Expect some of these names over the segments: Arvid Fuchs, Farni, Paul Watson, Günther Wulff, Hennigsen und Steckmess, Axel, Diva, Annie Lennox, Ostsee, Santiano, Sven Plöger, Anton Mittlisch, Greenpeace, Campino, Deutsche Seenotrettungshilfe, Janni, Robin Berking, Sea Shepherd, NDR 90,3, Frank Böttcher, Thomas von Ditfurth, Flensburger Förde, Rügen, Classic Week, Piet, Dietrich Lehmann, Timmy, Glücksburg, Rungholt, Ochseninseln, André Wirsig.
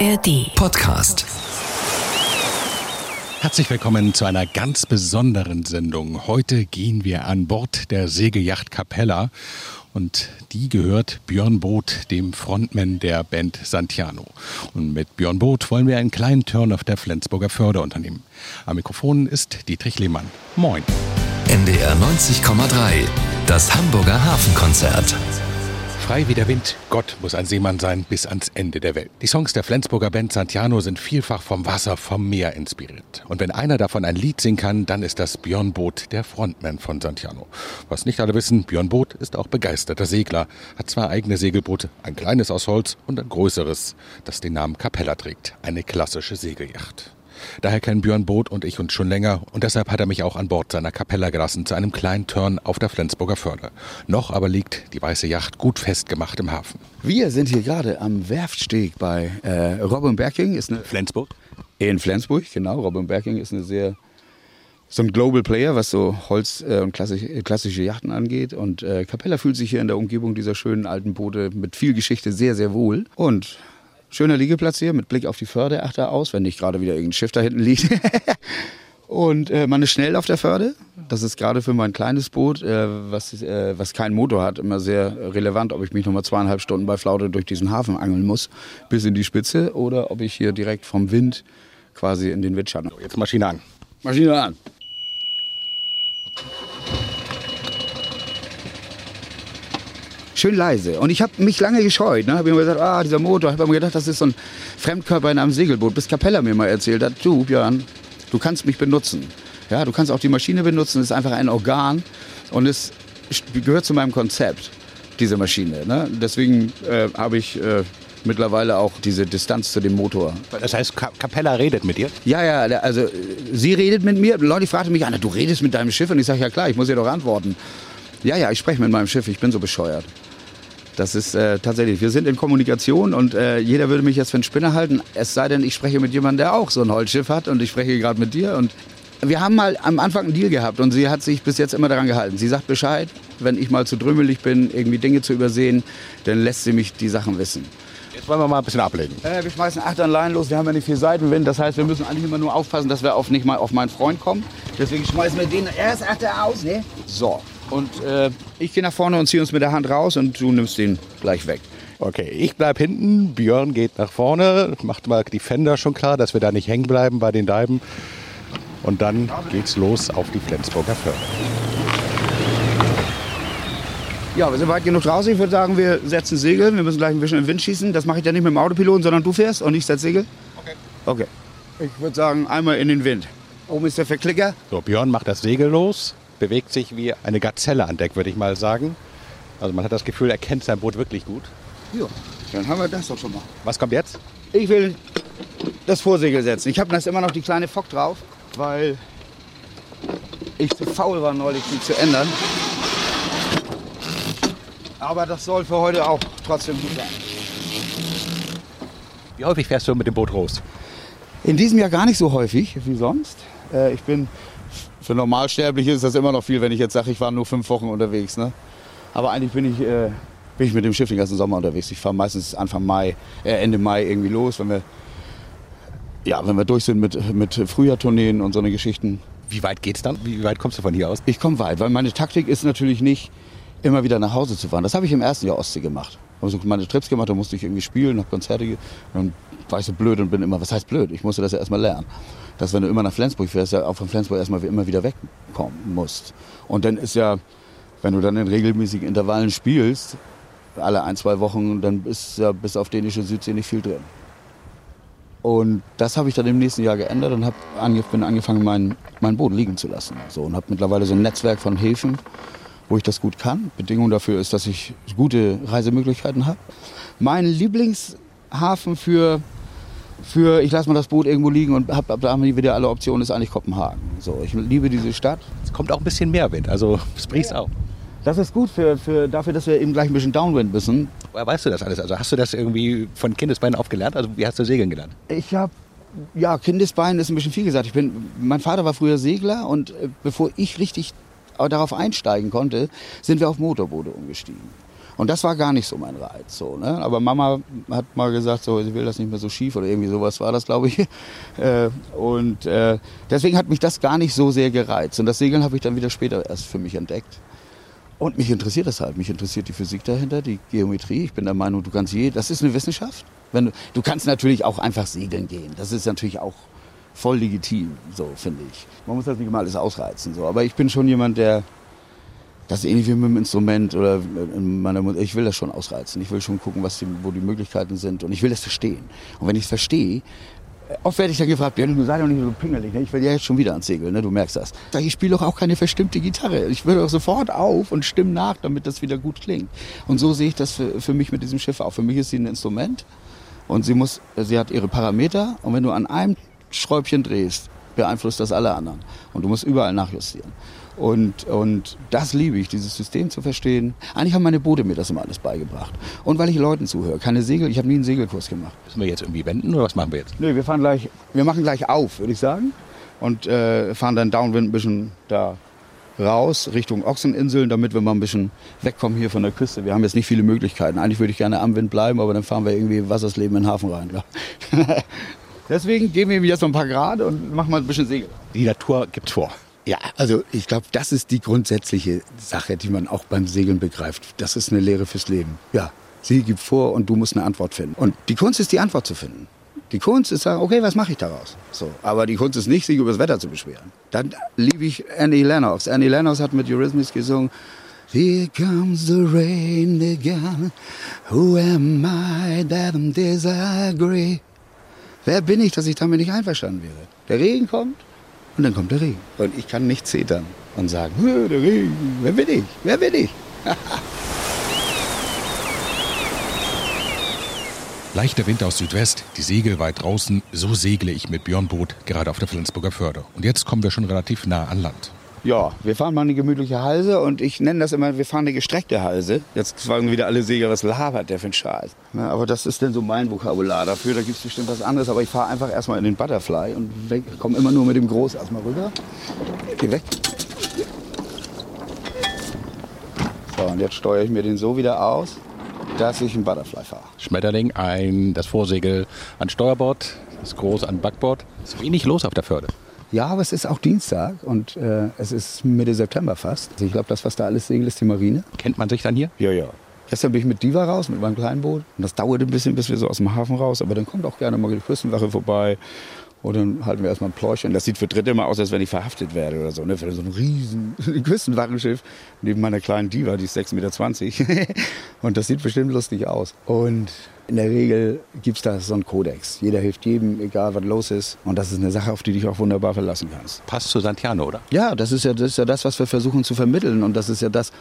ARD Podcast. Herzlich willkommen zu einer ganz besonderen Sendung. Heute gehen wir an Bord der Segeljacht Capella und die gehört Björn Both, dem Frontman der Band Santiano. Und mit Björn Both wollen wir einen kleinen Turn auf der Flensburger Förde unternehmen. Am Mikrofon ist Dietrich Lehmann. Moin. NDR 90,3, das Hamburger Hafenkonzert. Frei wie der Wind, Gott muss ein Seemann sein bis ans Ende der Welt. Die Songs der Flensburger Band Santiano sind vielfach vom Wasser, vom Meer inspiriert. Und wenn einer davon ein Lied singen kann, dann ist das Björn Both, der Frontman von Santiano. Was nicht alle wissen, Björn Both ist auch begeisterter Segler, hat zwei eigene Segelboote, ein kleines aus Holz und ein größeres, das den Namen Capella trägt, eine klassische Segeljacht. Daher kennen Björn Both und ich uns schon länger und deshalb hat er mich auch an Bord seiner Capella gelassen zu einem kleinen Turn auf der Flensburger Förde. Noch aber liegt die weiße Yacht gut festgemacht im Hafen. Wir sind hier gerade am Werftsteg bei Robin Berking. Ist eine Flensburg? In Flensburg, genau. Robin Berking ist so ein Global Player, was so Holz- und klassische Yachten angeht. Und Capella fühlt sich hier in der Umgebung dieser schönen alten Boote mit viel Geschichte sehr, sehr wohl. Und schöner Liegeplatz hier mit Blick auf die Förde, Achter aus, wenn nicht gerade wieder irgendein Schiff da hinten liegt. Und man ist schnell auf der Förde. Das ist gerade für mein kleines Boot, was keinen Motor hat, immer sehr relevant, ob ich mich nochmal 2,5 Stunden bei Flaute durch diesen Hafen angeln muss, bis in die Spitze, oder ob ich hier direkt vom Wind quasi in den Windschatten. So, jetzt Maschine an. Maschine an. Schön leise. Und ich habe mich lange gescheut. Ne? Habe immer gesagt, dieser Motor. Ich habe mir gedacht, das ist so ein Fremdkörper in einem Segelboot. Bis Capella mir mal erzählt hat, du Björn, du kannst mich benutzen. Ja, du kannst auch die Maschine benutzen. Das ist einfach ein Organ und es gehört zu meinem Konzept, diese Maschine. Ne? Deswegen habe ich mittlerweile auch diese Distanz zu dem Motor. Das heißt, Capella redet mit dir? Ja, also sie redet mit mir. Leute fragten mich, du redest mit deinem Schiff? Und ich sage, ja klar, ich muss ihr doch antworten. Ja, ich spreche mit meinem Schiff, ich bin so bescheuert. Das ist tatsächlich, wir sind in Kommunikation und jeder würde mich jetzt für einen Spinner halten, es sei denn, ich spreche mit jemandem, der auch so ein Holzschiff hat und ich spreche gerade mit dir. Und wir haben mal am Anfang einen Deal gehabt und sie hat sich bis jetzt immer daran gehalten. Sie sagt Bescheid, wenn ich mal zu drümmelig bin, irgendwie Dinge zu übersehen, dann lässt sie mich die Sachen wissen. Jetzt wollen wir mal ein bisschen ablegen. Wir schmeißen 8 Anleihen los, wir haben ja nicht viel Seitenwind, das heißt, wir müssen eigentlich immer nur aufpassen, dass wir nicht mal auf meinen Freund kommen. Deswegen schmeißen wir den erst 8er aus, ne? So. Und ich gehe nach vorne und ziehe uns mit der Hand raus und du nimmst den gleich weg. Okay, ich bleib hinten, Björn geht nach vorne, macht mal die Fender schon klar, dass wir da nicht hängen bleiben bei den Deiben. Und dann geht's los auf die Flensburger Förde. Ja, wir sind weit genug draußen. Ich würde sagen, wir setzen Segel. Wir müssen gleich ein bisschen in den Wind schießen. Das mache ich dann nicht mit dem Autopiloten, sondern du fährst und ich setze Segel. Okay. Ich würde sagen, einmal in den Wind. Oben ist der Verklicker. So, Björn macht das Segel los. Bewegt sich wie eine Gazelle an Deck, würde ich mal sagen. Also man hat das Gefühl, er kennt sein Boot wirklich gut. Ja, dann haben wir das doch schon mal. Was kommt jetzt? Ich will das Vorsegel setzen. Ich habe da immer noch die kleine Fock drauf, weil ich zu faul war neulich, die zu ändern. Aber das soll für heute auch trotzdem gut sein. Wie häufig fährst du mit dem Boot raus? In diesem Jahr gar nicht so häufig wie sonst. Für Normalsterbliche ist das immer noch viel, wenn ich jetzt sage, ich war nur 5 Wochen unterwegs. Ne? Aber eigentlich bin ich mit dem Schiff den ganzen Sommer unterwegs. Ich fahre meistens Ende Mai irgendwie los, wenn wir durch sind mit Frühjahrtourneen und so eine Geschichten. Wie weit geht's dann? Wie weit kommst du von hier aus? Ich komme weit, weil meine Taktik ist natürlich nicht, immer wieder nach Hause zu fahren. Das habe ich im ersten Jahr Ostsee gemacht. Habe so meine Trips gemacht, da musste ich irgendwie spielen, habe Konzerte. Dann war ich so blöd und bin immer, was heißt blöd? Ich musste das ja erstmal lernen. Dass wenn du immer nach Flensburg fährst, ja auch von Flensburg immer wieder wegkommen musst. Und dann ist ja, wenn du dann in regelmäßigen Intervallen spielst, alle 1-2 Wochen, dann ist ja bis auf dänische Südsee nicht viel drin. Und das habe ich dann im nächsten Jahr geändert und bin angefangen, mein Boot liegen zu lassen. So, und habe mittlerweile so ein Netzwerk von Häfen, wo ich das gut kann. Bedingung dafür ist, dass ich gute Reisemöglichkeiten habe. Mein Lieblingshafen für ich lasse mal das Boot irgendwo liegen und habe da wieder alle Optionen, ist eigentlich Kopenhagen. So, ich liebe diese Stadt. Es kommt auch ein bisschen mehr Wind, also es bricht auch. Das ist gut dafür, dass wir eben gleich ein bisschen Downwind müssen. Woher weißt du das alles? Also hast du das irgendwie von Kindesbeinen auf gelernt? Also wie hast du segeln gelernt? Kindesbeinen ist ein bisschen viel gesagt. Mein Vater war früher Segler und bevor ich richtig darauf einsteigen konnte, sind wir auf Motorboote umgestiegen. Und das war gar nicht so mein Reiz. So, ne? Aber Mama hat mal gesagt, so, sie will das nicht mehr so schief oder irgendwie sowas war das, glaube ich. Und deswegen hat mich das gar nicht so sehr gereizt. Und das Segeln habe ich dann wieder später erst für mich entdeckt. Und mich interessiert das halt. Mich interessiert die Physik dahinter, die Geometrie. Ich bin der Meinung, das ist eine Wissenschaft. Du kannst natürlich auch einfach segeln gehen. Das ist natürlich auch voll legitim, so finde ich. Man muss das nicht immer alles ausreizen. So. Aber ich bin schon jemand, der... Das ist ähnlich wie mit dem Instrument oder in meiner Musik. Ich will das schon ausreizen. Ich will schon gucken, wo die Möglichkeiten sind. Und ich will das verstehen. Und wenn ich es verstehe, oft werde ich dann gefragt, Björn, du sei doch nicht so pingelig, ne? Ich will ja jetzt schon wieder ans Segeln, ne? Du merkst das. Ich spiele doch auch keine verstimmte Gitarre. Ich höre doch sofort auf und stimme nach, damit das wieder gut klingt. Und so sehe ich das für mich mit diesem Schiff auch. Für mich ist sie ein Instrument und sie hat ihre Parameter. Und wenn du an einem Schräubchen drehst, beeinflusst das alle anderen. Und du musst überall nachjustieren. Und das liebe ich, dieses System zu verstehen. Eigentlich haben meine Boote mir das immer alles beigebracht. Und weil ich Leuten zuhöre. Ich habe nie einen Segelkurs gemacht. Müssen wir jetzt irgendwie wenden oder was machen wir jetzt? Nee, wir machen gleich auf, würde ich sagen. Und fahren dann Downwind ein bisschen da raus, Richtung Ochseninseln, damit wir mal ein bisschen wegkommen hier von der Küste. Wir haben jetzt nicht viele Möglichkeiten. Eigentlich würde ich gerne am Wind bleiben, aber dann fahren wir irgendwie Wassersleben in den Hafen rein. Deswegen geben wir ihm jetzt noch ein paar Grad und machen mal ein bisschen Segel. Die Natur gibt vor. Ja, also ich glaube, das ist die grundsätzliche Sache, die man auch beim Segeln begreift. Das ist eine Lehre fürs Leben. Ja, sie gibt vor und du musst eine Antwort finden. Und die Kunst ist, die Antwort zu finden. Die Kunst ist sagen, okay, was mache ich daraus? So, aber die Kunst ist nicht, sich über das Wetter zu beschweren. Dann liebe ich Annie Lennox. Annie Lennox hat mit Eurythmics gesungen, Here comes the rain again, who am I that I disagree? Wer bin ich, dass ich damit nicht einverstanden wäre? Der Regen kommt und dann kommt der Regen. Und ich kann nicht zetern und sagen, der Regen, wer bin ich? Wer bin ich? Leichter Wind aus Südwest, die Segel weit draußen, so segle ich mit Björn Both gerade auf der Flensburger Förde. Und jetzt kommen wir schon relativ nah an Land. Ja, wir fahren mal eine gemütliche Halse und ich nenne das immer, wir fahren eine gestreckte Halse. Jetzt fragen wieder alle Segler, was labert der für ein Scheiß. Na, aber das ist denn so mein Vokabular dafür, da gibt es bestimmt was anderes. Aber ich fahre einfach erstmal in den Butterfly und komme immer nur mit dem Groß erstmal rüber. Geh weg. So, und jetzt steuere ich mir den so wieder aus, dass ich einen Butterfly fahre. Schmetterling ein, das Vorsegel an Steuerbord, das Groß an Backbord. Ist wenig los auf der Förde. Ja, aber es ist auch Dienstag und es ist Mitte September fast. Also ich glaube, das, was da alles segelt, ist die Marine. Kennt man sich dann hier? Ja, ja. Gestern bin ich mit Diva raus, mit meinem kleinen Boot. Und das dauert ein bisschen, bis wir so aus dem Hafen raus. Aber dann kommt auch gerne mal die Küstenwache vorbei. Und dann halten wir erstmal ein Pläuschchen. Das sieht für Dritte immer aus, als wenn ich verhaftet werde oder so. Ne? Für so ein riesen Küstenwachenschiff neben meiner kleinen Diva, die ist 6,20 Meter. Und das sieht bestimmt lustig aus. Und in der Regel gibt es da so einen Kodex. Jeder hilft jedem, egal was los ist. Und das ist eine Sache, auf die du dich auch wunderbar verlassen kannst. Passt zu Santiano, oder? Ja, das ist ja das, was wir versuchen zu vermitteln. Und das ist ja das,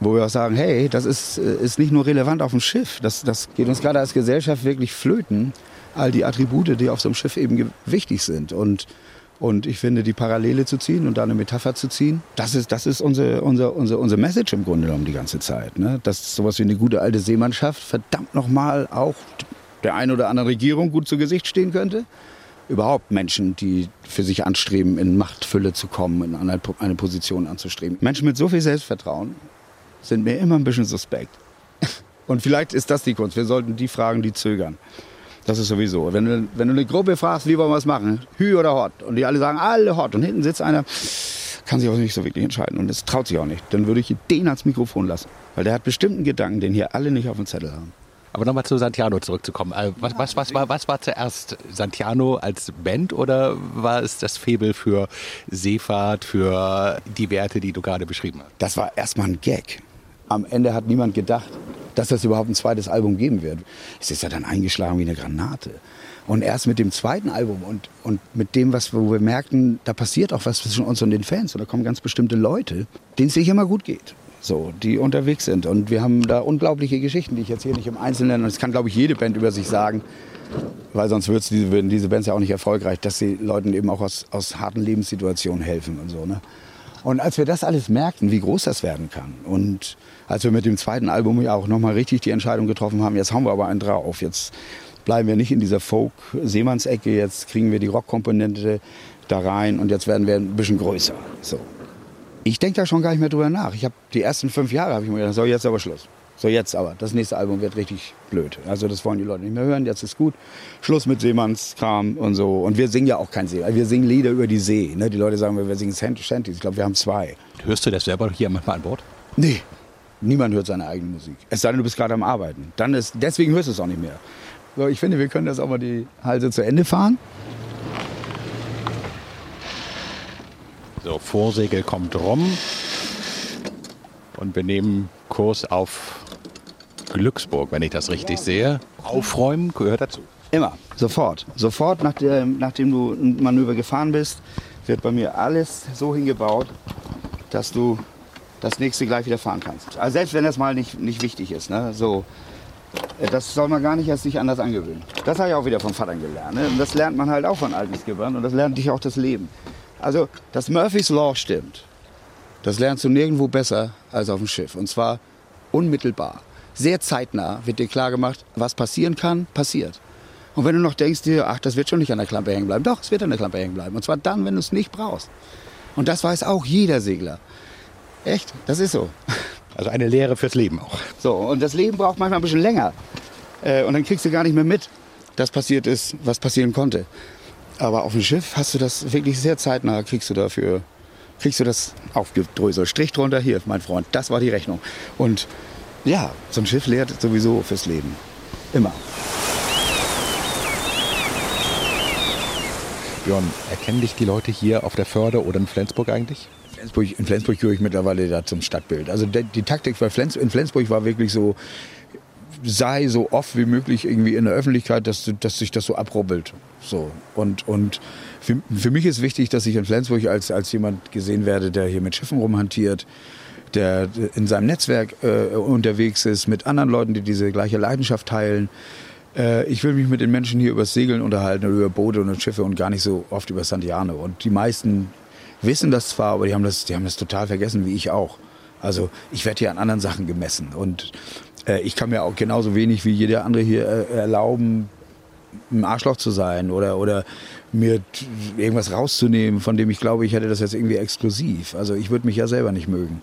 wo wir auch sagen, hey, das ist nicht nur relevant auf dem Schiff. Das geht uns gerade als Gesellschaft wirklich flöten. All die Attribute, die auf so einem Schiff eben wichtig sind. Und ich finde, die Parallele zu ziehen und da eine Metapher zu ziehen, das ist unsere Message im Grunde genommen die ganze Zeit. Ne? Dass sowas wie eine gute alte Seemannschaft verdammt nochmal auch der einen oder anderen Regierung gut zu Gesicht stehen könnte. Überhaupt Menschen, die für sich anstreben, in Machtfülle zu kommen, in eine Position anzustreben. Menschen mit so viel Selbstvertrauen sind mir immer ein bisschen suspekt. Und vielleicht ist das die Kunst. Wir sollten die fragen, die zögern. Das ist sowieso. Wenn du eine Gruppe fragst, wie wollen wir es machen? Hü oder Hot? Und die alle sagen, alle Hot. Und hinten sitzt einer, kann sich auch nicht so wirklich entscheiden. Und es traut sich auch nicht. Dann würde ich den ans Mikrofon lassen. Weil der hat bestimmt einen Gedanken, den hier alle nicht auf dem Zettel haben. Aber nochmal zu Santiano zurückzukommen. Was war zuerst? Santiano als Band oder war es das Faible für Seefahrt, für die Werte, die du gerade beschrieben hast? Das war erstmal ein Gag. Am Ende hat niemand gedacht, dass es überhaupt ein zweites Album geben wird. Es ist ja dann eingeschlagen wie eine Granate. Und erst mit dem zweiten Album und mit dem, wo wir merkten, da passiert auch was zwischen uns und den Fans. Und da kommen ganz bestimmte Leute, denen es nicht immer gut geht, so, die unterwegs sind. Und wir haben da unglaubliche Geschichten, die ich jetzt hier nicht im Einzelnen, und das kann, glaube ich, jede Band über sich sagen, weil sonst würden diese Bands ja auch nicht erfolgreich, dass sie Leuten eben auch aus harten Lebenssituationen helfen und so, ne? Und als wir das alles merkten, wie groß das werden kann und als wir mit dem zweiten Album ja auch nochmal richtig die Entscheidung getroffen haben, jetzt hauen wir aber einen drauf, jetzt bleiben wir nicht in dieser Folk-Seemannsecke, jetzt kriegen wir die Rock-Komponente da rein und jetzt werden wir ein bisschen größer. So. Ich denke da schon gar nicht mehr drüber nach. Die ersten 5 Jahre habe ich mir gedacht, so, jetzt ist aber Schluss. So, jetzt aber. Das nächste Album wird richtig blöd. Also das wollen die Leute nicht mehr hören. Jetzt ist gut. Schluss mit Seemannskram und so. Und wir singen ja auch kein See. Wir singen Lieder über die See. Ne? Die Leute sagen, wir singen Shanties. Ich glaube, wir haben 2. Hörst du das selber hier manchmal an Bord? Nee. Niemand hört seine eigene Musik. Es sei denn, du bist gerade am Arbeiten. Dann ist, deswegen hörst du es auch nicht mehr. So, ich finde, wir können das auch mal die Halse zu Ende fahren. So, Vorsegel kommt rum. Und wir nehmen Kurs auf Glücksburg, wenn ich das richtig sehe. Aufräumen gehört dazu. Immer, sofort. Sofort, nachdem du ein Manöver gefahren bist, wird bei mir alles so hingebaut, dass du das nächste gleich wieder fahren kannst. Also selbst wenn das mal nicht wichtig ist. Ne? So, das soll man gar nicht erst sich anders angewöhnen. Das habe ich auch wieder von Vater gelernt. Ne? Und das lernt man halt auch von alten Skippern. Und das lernt dich auch das Leben. Also, dass Murphy's Law stimmt, das lernst du nirgendwo besser als auf dem Schiff. Und zwar unmittelbar. Sehr zeitnah wird dir klar gemacht, was passieren kann, passiert. Und wenn du noch denkst dir, ach, das wird schon nicht an der Klampe hängen bleiben. Doch, es wird an der Klampe hängen bleiben. Und zwar dann, wenn du es nicht brauchst. Und das weiß auch jeder Segler. Echt, das ist so. Also eine Lehre fürs Leben auch. So, und das Leben braucht manchmal ein bisschen länger. Und dann kriegst du gar nicht mehr mit, dass passiert ist, was passieren konnte. Aber auf dem Schiff hast du das wirklich sehr zeitnah, kriegst du das aufgedröselt. Strich drunter, hier, mein Freund, das war die Rechnung. Und ja, so ein Schiff lehrt sowieso fürs Leben. Immer. Björn, erkennen dich die Leute hier auf der Förde oder in Flensburg eigentlich? In Flensburg gehöre ich mittlerweile da zum Stadtbild. Also die Taktik bei in Flensburg war wirklich so, sei so oft wie möglich irgendwie in der Öffentlichkeit, dass sich das so abrubbelt. So. Und für mich ist wichtig, dass ich in Flensburg als jemand gesehen werde, der hier mit Schiffen rumhantiert, der in seinem Netzwerk unterwegs ist, mit anderen Leuten, die diese gleiche Leidenschaft teilen. Ich will mich mit den Menschen hier über das Segeln unterhalten, über Boote und Schiffe und gar nicht so oft über Santiano. Und die meisten wissen das zwar, aber die haben das total vergessen, wie ich auch. Also ich werde hier an anderen Sachen gemessen. Und ich kann mir auch genauso wenig wie jeder andere hier erlauben, ein Arschloch zu sein oder mir irgendwas rauszunehmen, von dem ich glaube, ich hätte das jetzt irgendwie exklusiv. Also ich würde mich ja selber nicht mögen.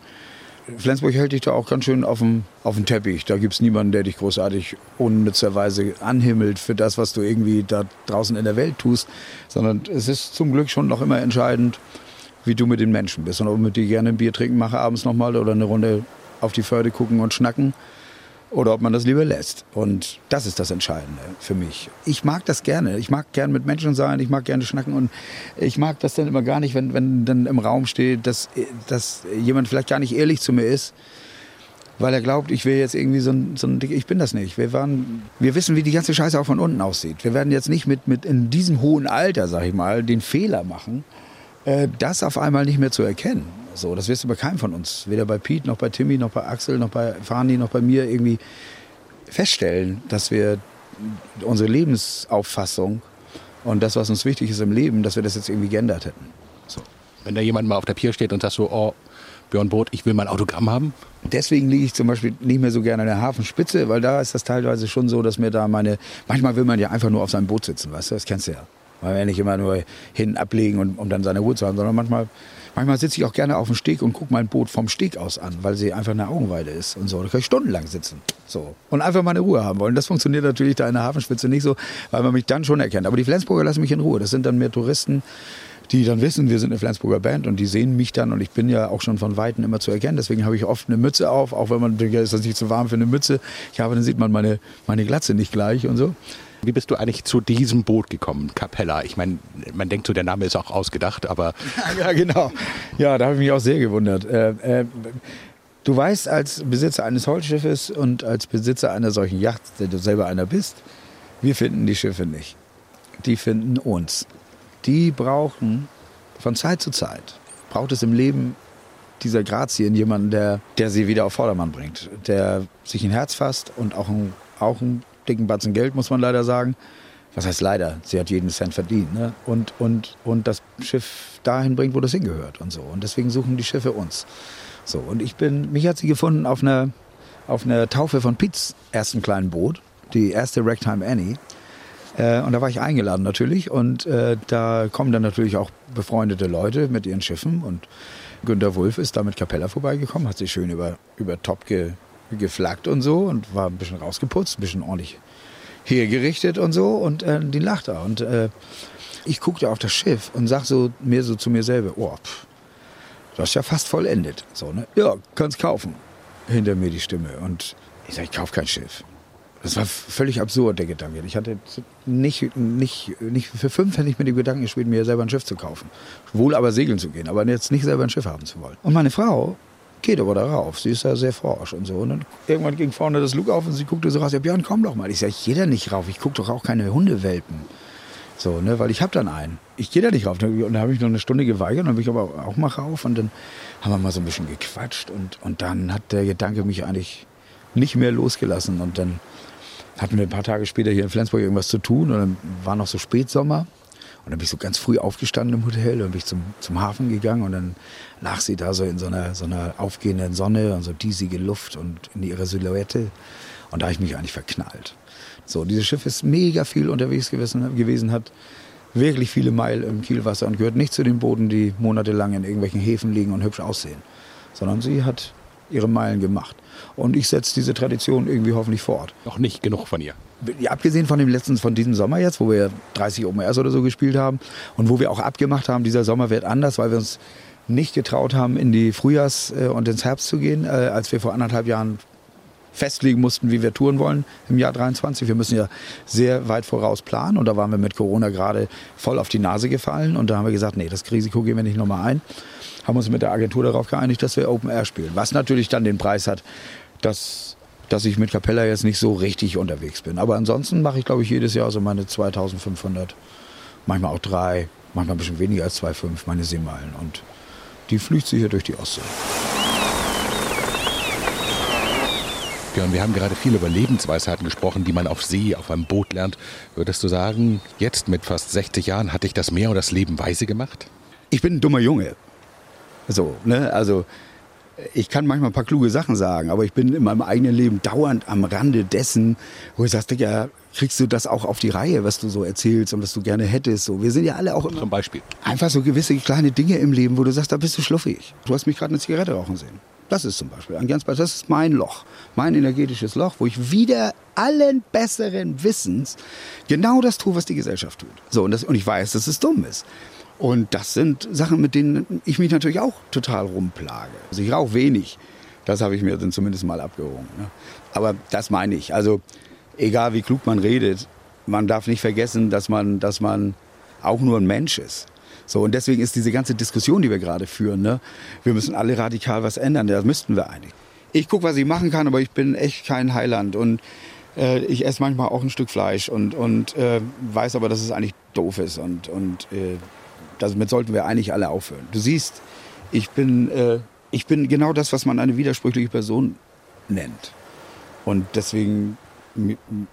Flensburg hält dich da auch ganz schön auf dem Teppich. Da gibt es niemanden, der dich großartig unnützerweise anhimmelt für das, was du irgendwie da draußen in der Welt tust. Sondern es ist zum Glück schon noch immer entscheidend, wie du mit den Menschen bist. Und ob ich mit dir gerne ein Bier trinken mache abends nochmal oder eine Runde auf die Förde gucken und schnacken. Oder ob man das lieber lässt. Und das ist das Entscheidende für mich. Ich mag das gerne. Ich mag gerne mit Menschen sein, ich mag gerne schnacken. Und ich mag das dann immer gar nicht, wenn dann im Raum steht, dass jemand vielleicht gar nicht ehrlich zu mir ist, weil er glaubt, ich will jetzt irgendwie so ein Ding. Ich bin das nicht. Wir wissen, wie die ganze Scheiße auch von unten aussieht. Wir werden jetzt nicht mit in diesem hohen Alter, sag ich mal, den Fehler machen, das auf einmal nicht mehr zu erkennen. So, das wirst du bei keinem von uns, weder bei Piet, noch bei Timmy, noch bei Axel, noch bei Farni, noch bei mir irgendwie feststellen, dass wir unsere Lebensauffassung und das, was uns wichtig ist im Leben, dass wir das jetzt irgendwie geändert hätten. So. Wenn da jemand mal auf der Pier steht und sagt so, oh, Björn Both, ich will mein Autogramm haben. Deswegen liege ich zum Beispiel nicht mehr so gerne an der Hafenspitze, weil da ist das teilweise schon so, dass mir da manchmal will man ja einfach nur auf seinem Boot sitzen, weißt du, das kennst du ja. Man will nicht immer nur hin ablegen, um dann seine Ruhe zu haben, sondern manchmal sitze ich auch gerne auf dem Steg und gucke mein Boot vom Steg aus an, weil sie einfach eine Augenweide ist und so. Da kann ich stundenlang sitzen so und einfach mal eine Ruhe haben wollen. Das funktioniert natürlich da in der Hafenspitze nicht so, weil man mich dann schon erkennt. Aber die Flensburger lassen mich in Ruhe. Das sind dann mehr Touristen, die dann wissen, wir sind eine Flensburger Band und die sehen mich dann und ich bin ja auch schon von Weitem immer zu erkennen. Deswegen habe ich oft eine Mütze auf, auch wenn man denkt, ist das nicht zu warm für eine Mütze. Dann sieht man meine Glatze nicht gleich und so. Wie bist du eigentlich zu diesem Boot gekommen, Capella? Ich meine, man denkt so, der Name ist auch ausgedacht, aber... Ja, genau. Ja, da habe ich mich auch sehr gewundert. Du weißt, als Besitzer eines Holzschiffes und als Besitzer einer solchen Yacht, der du selber einer bist, wir finden die Schiffe nicht. Die finden uns. Die brauchen von Zeit zu Zeit, braucht es im Leben dieser Grazien jemanden, der sie wieder auf Vordermann bringt, der sich ein Herz fasst und auch ein dicken Batzen Geld, muss man leider sagen. Was heißt leider? Sie hat jeden Cent verdient. Ne? Und das Schiff dahin bringt, wo das hingehört und so. Und deswegen suchen die Schiffe uns. So, und mich hat sie gefunden auf einer Taufe von Piets ersten kleinen Boot, die erste Ragtime Annie. Und da war ich eingeladen natürlich. Und da kommen dann natürlich auch befreundete Leute mit ihren Schiffen. Und Günther Wulff ist da mit Capella vorbeigekommen, hat sie schön über Top geflaggt und so und war ein bisschen rausgeputzt, ein bisschen ordentlich hergerichtet und so und die lacht da. Und ich guckte auf das Schiff und sag so zu mir selber, oh, pff, das ist ja fast vollendet. So, ne? Ja, kannst kaufen. Hinter mir die Stimme. Und ich sag, ich kauf kein Schiff. Das war völlig absurd, der Gedanke. Ich hatte nicht für 5 hätte ich mit dem Gedanken gespielt, mir selber ein Schiff zu kaufen. Wohl aber segeln zu gehen, aber jetzt nicht selber ein Schiff haben zu wollen. Und meine Frau geht aber darauf. Sie ist ja sehr forsch und so. Und dann irgendwann ging vorne das Lug auf und sie guckte so raus. Ja, Björn, komm doch mal. Ich sag, ich geh da nicht rauf. Ich guck doch auch keine Hundewelpen. So, ne, weil ich hab dann einen. Ich gehe da nicht rauf. Und da habe ich noch eine Stunde geweigert, dann bin ich aber auch mal rauf. Und dann haben wir mal so ein bisschen gequatscht. Und dann hat der Gedanke mich eigentlich nicht mehr losgelassen. Und dann hatten wir ein paar Tage später hier in Flensburg irgendwas zu tun. Und dann war noch so Spätsommer. Und dann bin ich so ganz früh aufgestanden im Hotel und bin ich zum Hafen gegangen. Und dann lag sie da so in so einer aufgehenden Sonne und so diesige Luft und in ihrer Silhouette. Und da habe ich mich eigentlich verknallt. So, dieses Schiff ist mega viel unterwegs gewesen, hat wirklich viele Meilen im Kielwasser und gehört nicht zu den Booten, die monatelang in irgendwelchen Häfen liegen und hübsch aussehen. Sondern sie hat ihre Meilen gemacht. Und ich setze diese Tradition irgendwie hoffentlich fort. Noch nicht genug von ihr? Ja, abgesehen von diesem Sommer jetzt, wo wir 30 OMRs oder so gespielt haben und wo wir auch abgemacht haben, dieser Sommer wird anders, weil wir uns nicht getraut haben, in die Frühjahrs- und ins Herbst zu gehen, als wir vor 1,5 Jahren festlegen mussten, wie wir touren wollen im Jahr 23. Wir müssen ja sehr weit voraus planen und da waren wir mit Corona gerade voll auf die Nase gefallen und da haben wir gesagt, nee, das Risiko gehen wir nicht nochmal ein. Haben uns mit der Agentur darauf geeinigt, dass wir Open Air spielen, was natürlich dann den Preis hat, dass ich mit Capella jetzt nicht so richtig unterwegs bin. Aber ansonsten mache ich, glaube ich, jedes Jahr so meine 2500, manchmal auch 3, manchmal ein bisschen weniger als 2,5, meine Seemeilen und die flücht sie hier durch die Ostsee. Und wir haben gerade viel über Lebensweisheiten gesprochen, die man auf See, auf einem Boot lernt. Würdest du sagen, jetzt mit fast 60 Jahren hat dich das Meer und das Leben weise gemacht? Ich bin ein dummer Junge. So, ne? Also ich kann manchmal ein paar kluge Sachen sagen, aber ich bin in meinem eigenen Leben dauernd am Rande dessen, wo ich sage, ja, kriegst du das auch auf die Reihe, was du so erzählst und was du gerne hättest. So, wir sind ja alle auch immer zum Beispiel einfach so gewisse kleine Dinge im Leben, wo du sagst, da bist du schluffig. Du hast mich gerade eine Zigarette rauchen sehen. Das ist zum Beispiel ein ganz Beispiel. Das ist mein Loch, mein energetisches Loch, wo ich wieder allen besseren Wissens genau das tue, was die Gesellschaft tut. So, und ich weiß, dass es dumm ist. Und das sind Sachen, mit denen ich mich natürlich auch total rumplage. Also ich rauche wenig. Das habe ich mir dann zumindest mal abgerungen. Ne? Aber das meine ich. Also egal, wie klug man redet, man darf nicht vergessen, dass man auch nur ein Mensch ist. So, und deswegen ist diese ganze Diskussion, die wir gerade führen, ne, wir müssen alle radikal was ändern, das müssten wir eigentlich. Ich gucke, was ich machen kann, aber ich bin echt kein Heiland und ich esse manchmal auch ein Stück Fleisch und weiß aber, dass es eigentlich doof ist und damit sollten wir eigentlich alle aufhören. Du siehst, ich bin genau das, was man eine widersprüchliche Person nennt und deswegen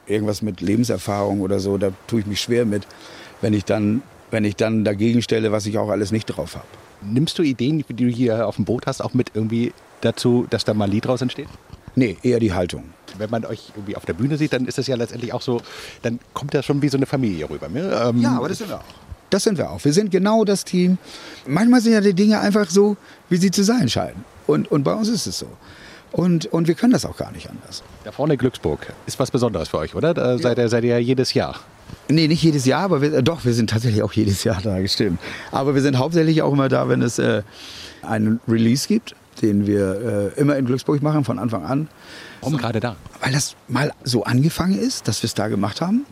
irgendwas mit Lebenserfahrung oder so, da tue ich mich schwer mit, wenn ich dann dagegen stelle, was ich auch alles nicht drauf habe. Nimmst du Ideen, die du hier auf dem Boot hast, auch mit irgendwie dazu, dass da mal ein Lied draus entsteht? Nee, eher die Haltung. Wenn man euch irgendwie auf der Bühne sieht, dann ist das ja letztendlich auch so, dann kommt das schon wie so eine Familie rüber. Ne? Ja, aber das sind wir auch. Das sind wir auch. Wir sind genau das Team. Manchmal sind ja die Dinge einfach so, wie sie zu sein scheinen. Und bei uns ist es so. Und wir können das auch gar nicht anders. Da vorne Glücksburg ist was Besonderes für euch, oder? Da seid ihr ja jedes Jahr. Nee, nicht jedes Jahr, aber wir sind tatsächlich auch jedes Jahr da, stimmt. Aber wir sind hauptsächlich auch immer da, wenn es einen Release gibt, den wir immer in Glücksburg machen, von Anfang an. Warum so, gerade da? Weil das mal so angefangen ist, dass wir es da gemacht haben.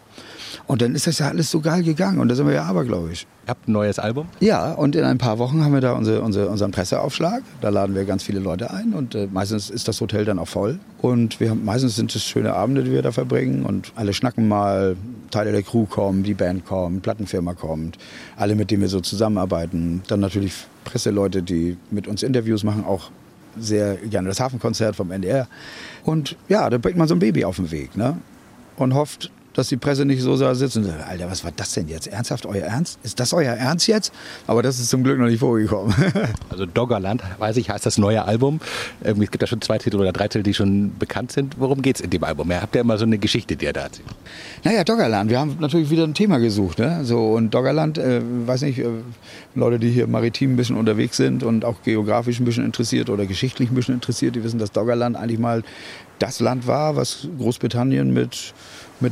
Und dann ist das ja alles so geil gegangen und da sind wir ja abergläubisch. Ihr habt ein neues Album? Ja, und in ein paar Wochen haben wir da unseren Presseaufschlag. Da laden wir ganz viele Leute ein und meistens ist das Hotel dann auch voll. Und meistens sind es schöne Abende, die wir da verbringen und alle schnacken mal. Teile der Crew kommen, die Band kommt, Plattenfirma kommt, alle, mit denen wir so zusammenarbeiten. Dann natürlich Presseleute, die mit uns Interviews machen, auch sehr gerne das Hafenkonzert vom NDR. Und ja, da bringt man so ein Baby auf den Weg, ne? Und hofft, dass die Presse nicht so da sitzt und sagt, Alter, was war das denn jetzt? Ernsthaft? Euer Ernst? Ist das euer Ernst jetzt? Aber das ist zum Glück noch nicht vorgekommen. Also Doggerland, weiß ich, heißt das neue Album. Es gibt da schon 2 Titel oder 3 Titel, die schon bekannt sind. Worum geht's in dem Album? Ihr habt ja immer so eine Geschichte, die ihr da erzählt. Naja, Doggerland. Wir haben natürlich wieder ein Thema gesucht. Ne? So, und Doggerland, weiß nicht, Leute, die hier maritim ein bisschen unterwegs sind und auch geografisch ein bisschen interessiert oder geschichtlich ein bisschen interessiert, die wissen, dass Doggerland eigentlich mal das Land war, was Großbritannien mit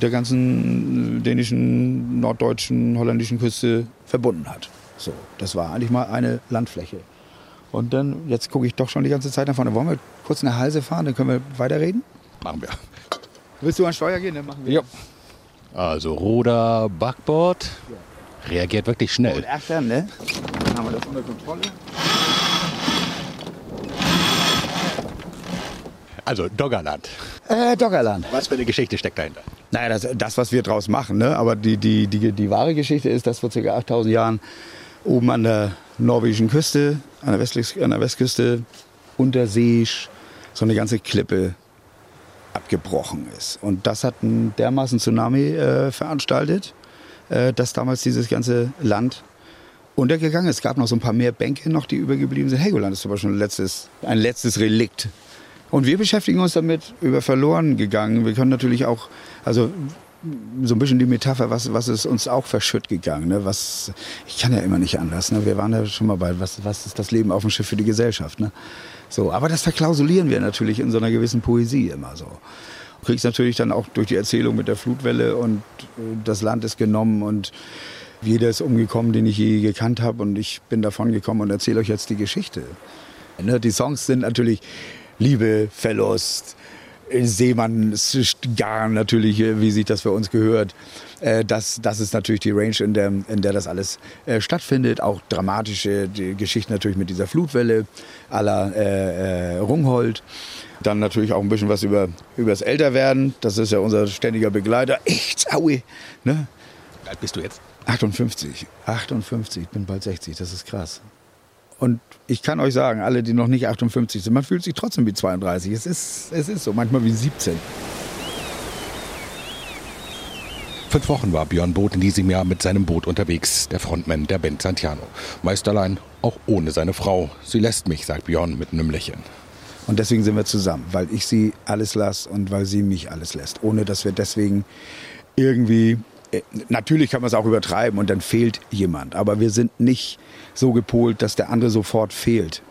der ganzen dänischen, norddeutschen, holländischen Küste verbunden hat. So, das war eigentlich mal eine Landfläche. Und dann, jetzt gucke ich doch schon die ganze Zeit nach vorne. Wollen wir kurz nach Halse fahren, dann können wir weiterreden? Machen wir. Willst du an Steuer gehen? Dann machen wir. Ja. Also Ruder, Backbord. Ja. Reagiert wirklich schnell. Und Achtern, ne? Dann haben wir das unter Kontrolle. Also Doggerland. Doggerland. Was für eine Geschichte steckt dahinter? Naja, das was wir draus machen, ne? Aber die wahre Geschichte ist, dass vor ca. 8000 Jahren oben an der norwegischen Küste, an der Westküste, unterseeisch so eine ganze Klippe abgebrochen ist. Und das hat einen dermaßen Tsunami veranstaltet, dass damals dieses ganze Land untergegangen ist. Es gab noch so ein paar mehr Bänke, noch, die übergeblieben sind. Helgoland ist zum Beispiel ein letztes Relikt. Und wir beschäftigen uns damit, über verloren gegangen. Wir können natürlich auch, also so ein bisschen die Metapher, was ist uns auch verschütt gegangen. Ne? Was, ich kann ja immer nicht anders. Ne? Wir waren ja schon mal bei, was ist das Leben auf dem Schiff für die Gesellschaft. Ne? So, aber das verklausulieren wir natürlich in so einer gewissen Poesie immer so. Du kriegst natürlich dann auch durch die Erzählung mit der Flutwelle und das Land ist genommen und jeder ist umgekommen, den ich je gekannt habe. Und ich bin davon gekommen und erzähle euch jetzt die Geschichte. Ne? Die Songs sind natürlich Liebe, Verlust, Seemannsgarn natürlich, wie sich das für uns gehört. Das ist natürlich die Range, in der das alles stattfindet. Auch dramatische Geschichten natürlich mit dieser Flutwelle à la Rungholt. Dann natürlich auch ein bisschen was über das Älterwerden. Das ist ja unser ständiger Begleiter. Echt, aui. Ne? Wie alt bist du jetzt? 58. 58, ich bin bald 60, das ist krass. Und ich kann euch sagen, alle, die noch nicht 58 sind, man fühlt sich trotzdem wie 32. Es ist so, manchmal wie 17. 5 Wochen war Björn Both in diesem Jahr mit seinem Boot unterwegs, der Frontmann der Band Santiano. Meist allein, auch ohne seine Frau. Sie lässt mich, sagt Björn mit einem Lächeln. Und deswegen sind wir zusammen, weil ich sie alles lasse und weil sie mich alles lässt. Ohne, dass wir deswegen irgendwie... Natürlich kann man es auch übertreiben und dann fehlt jemand. Aber wir sind nicht so gepolt, dass der andere sofort fehlt.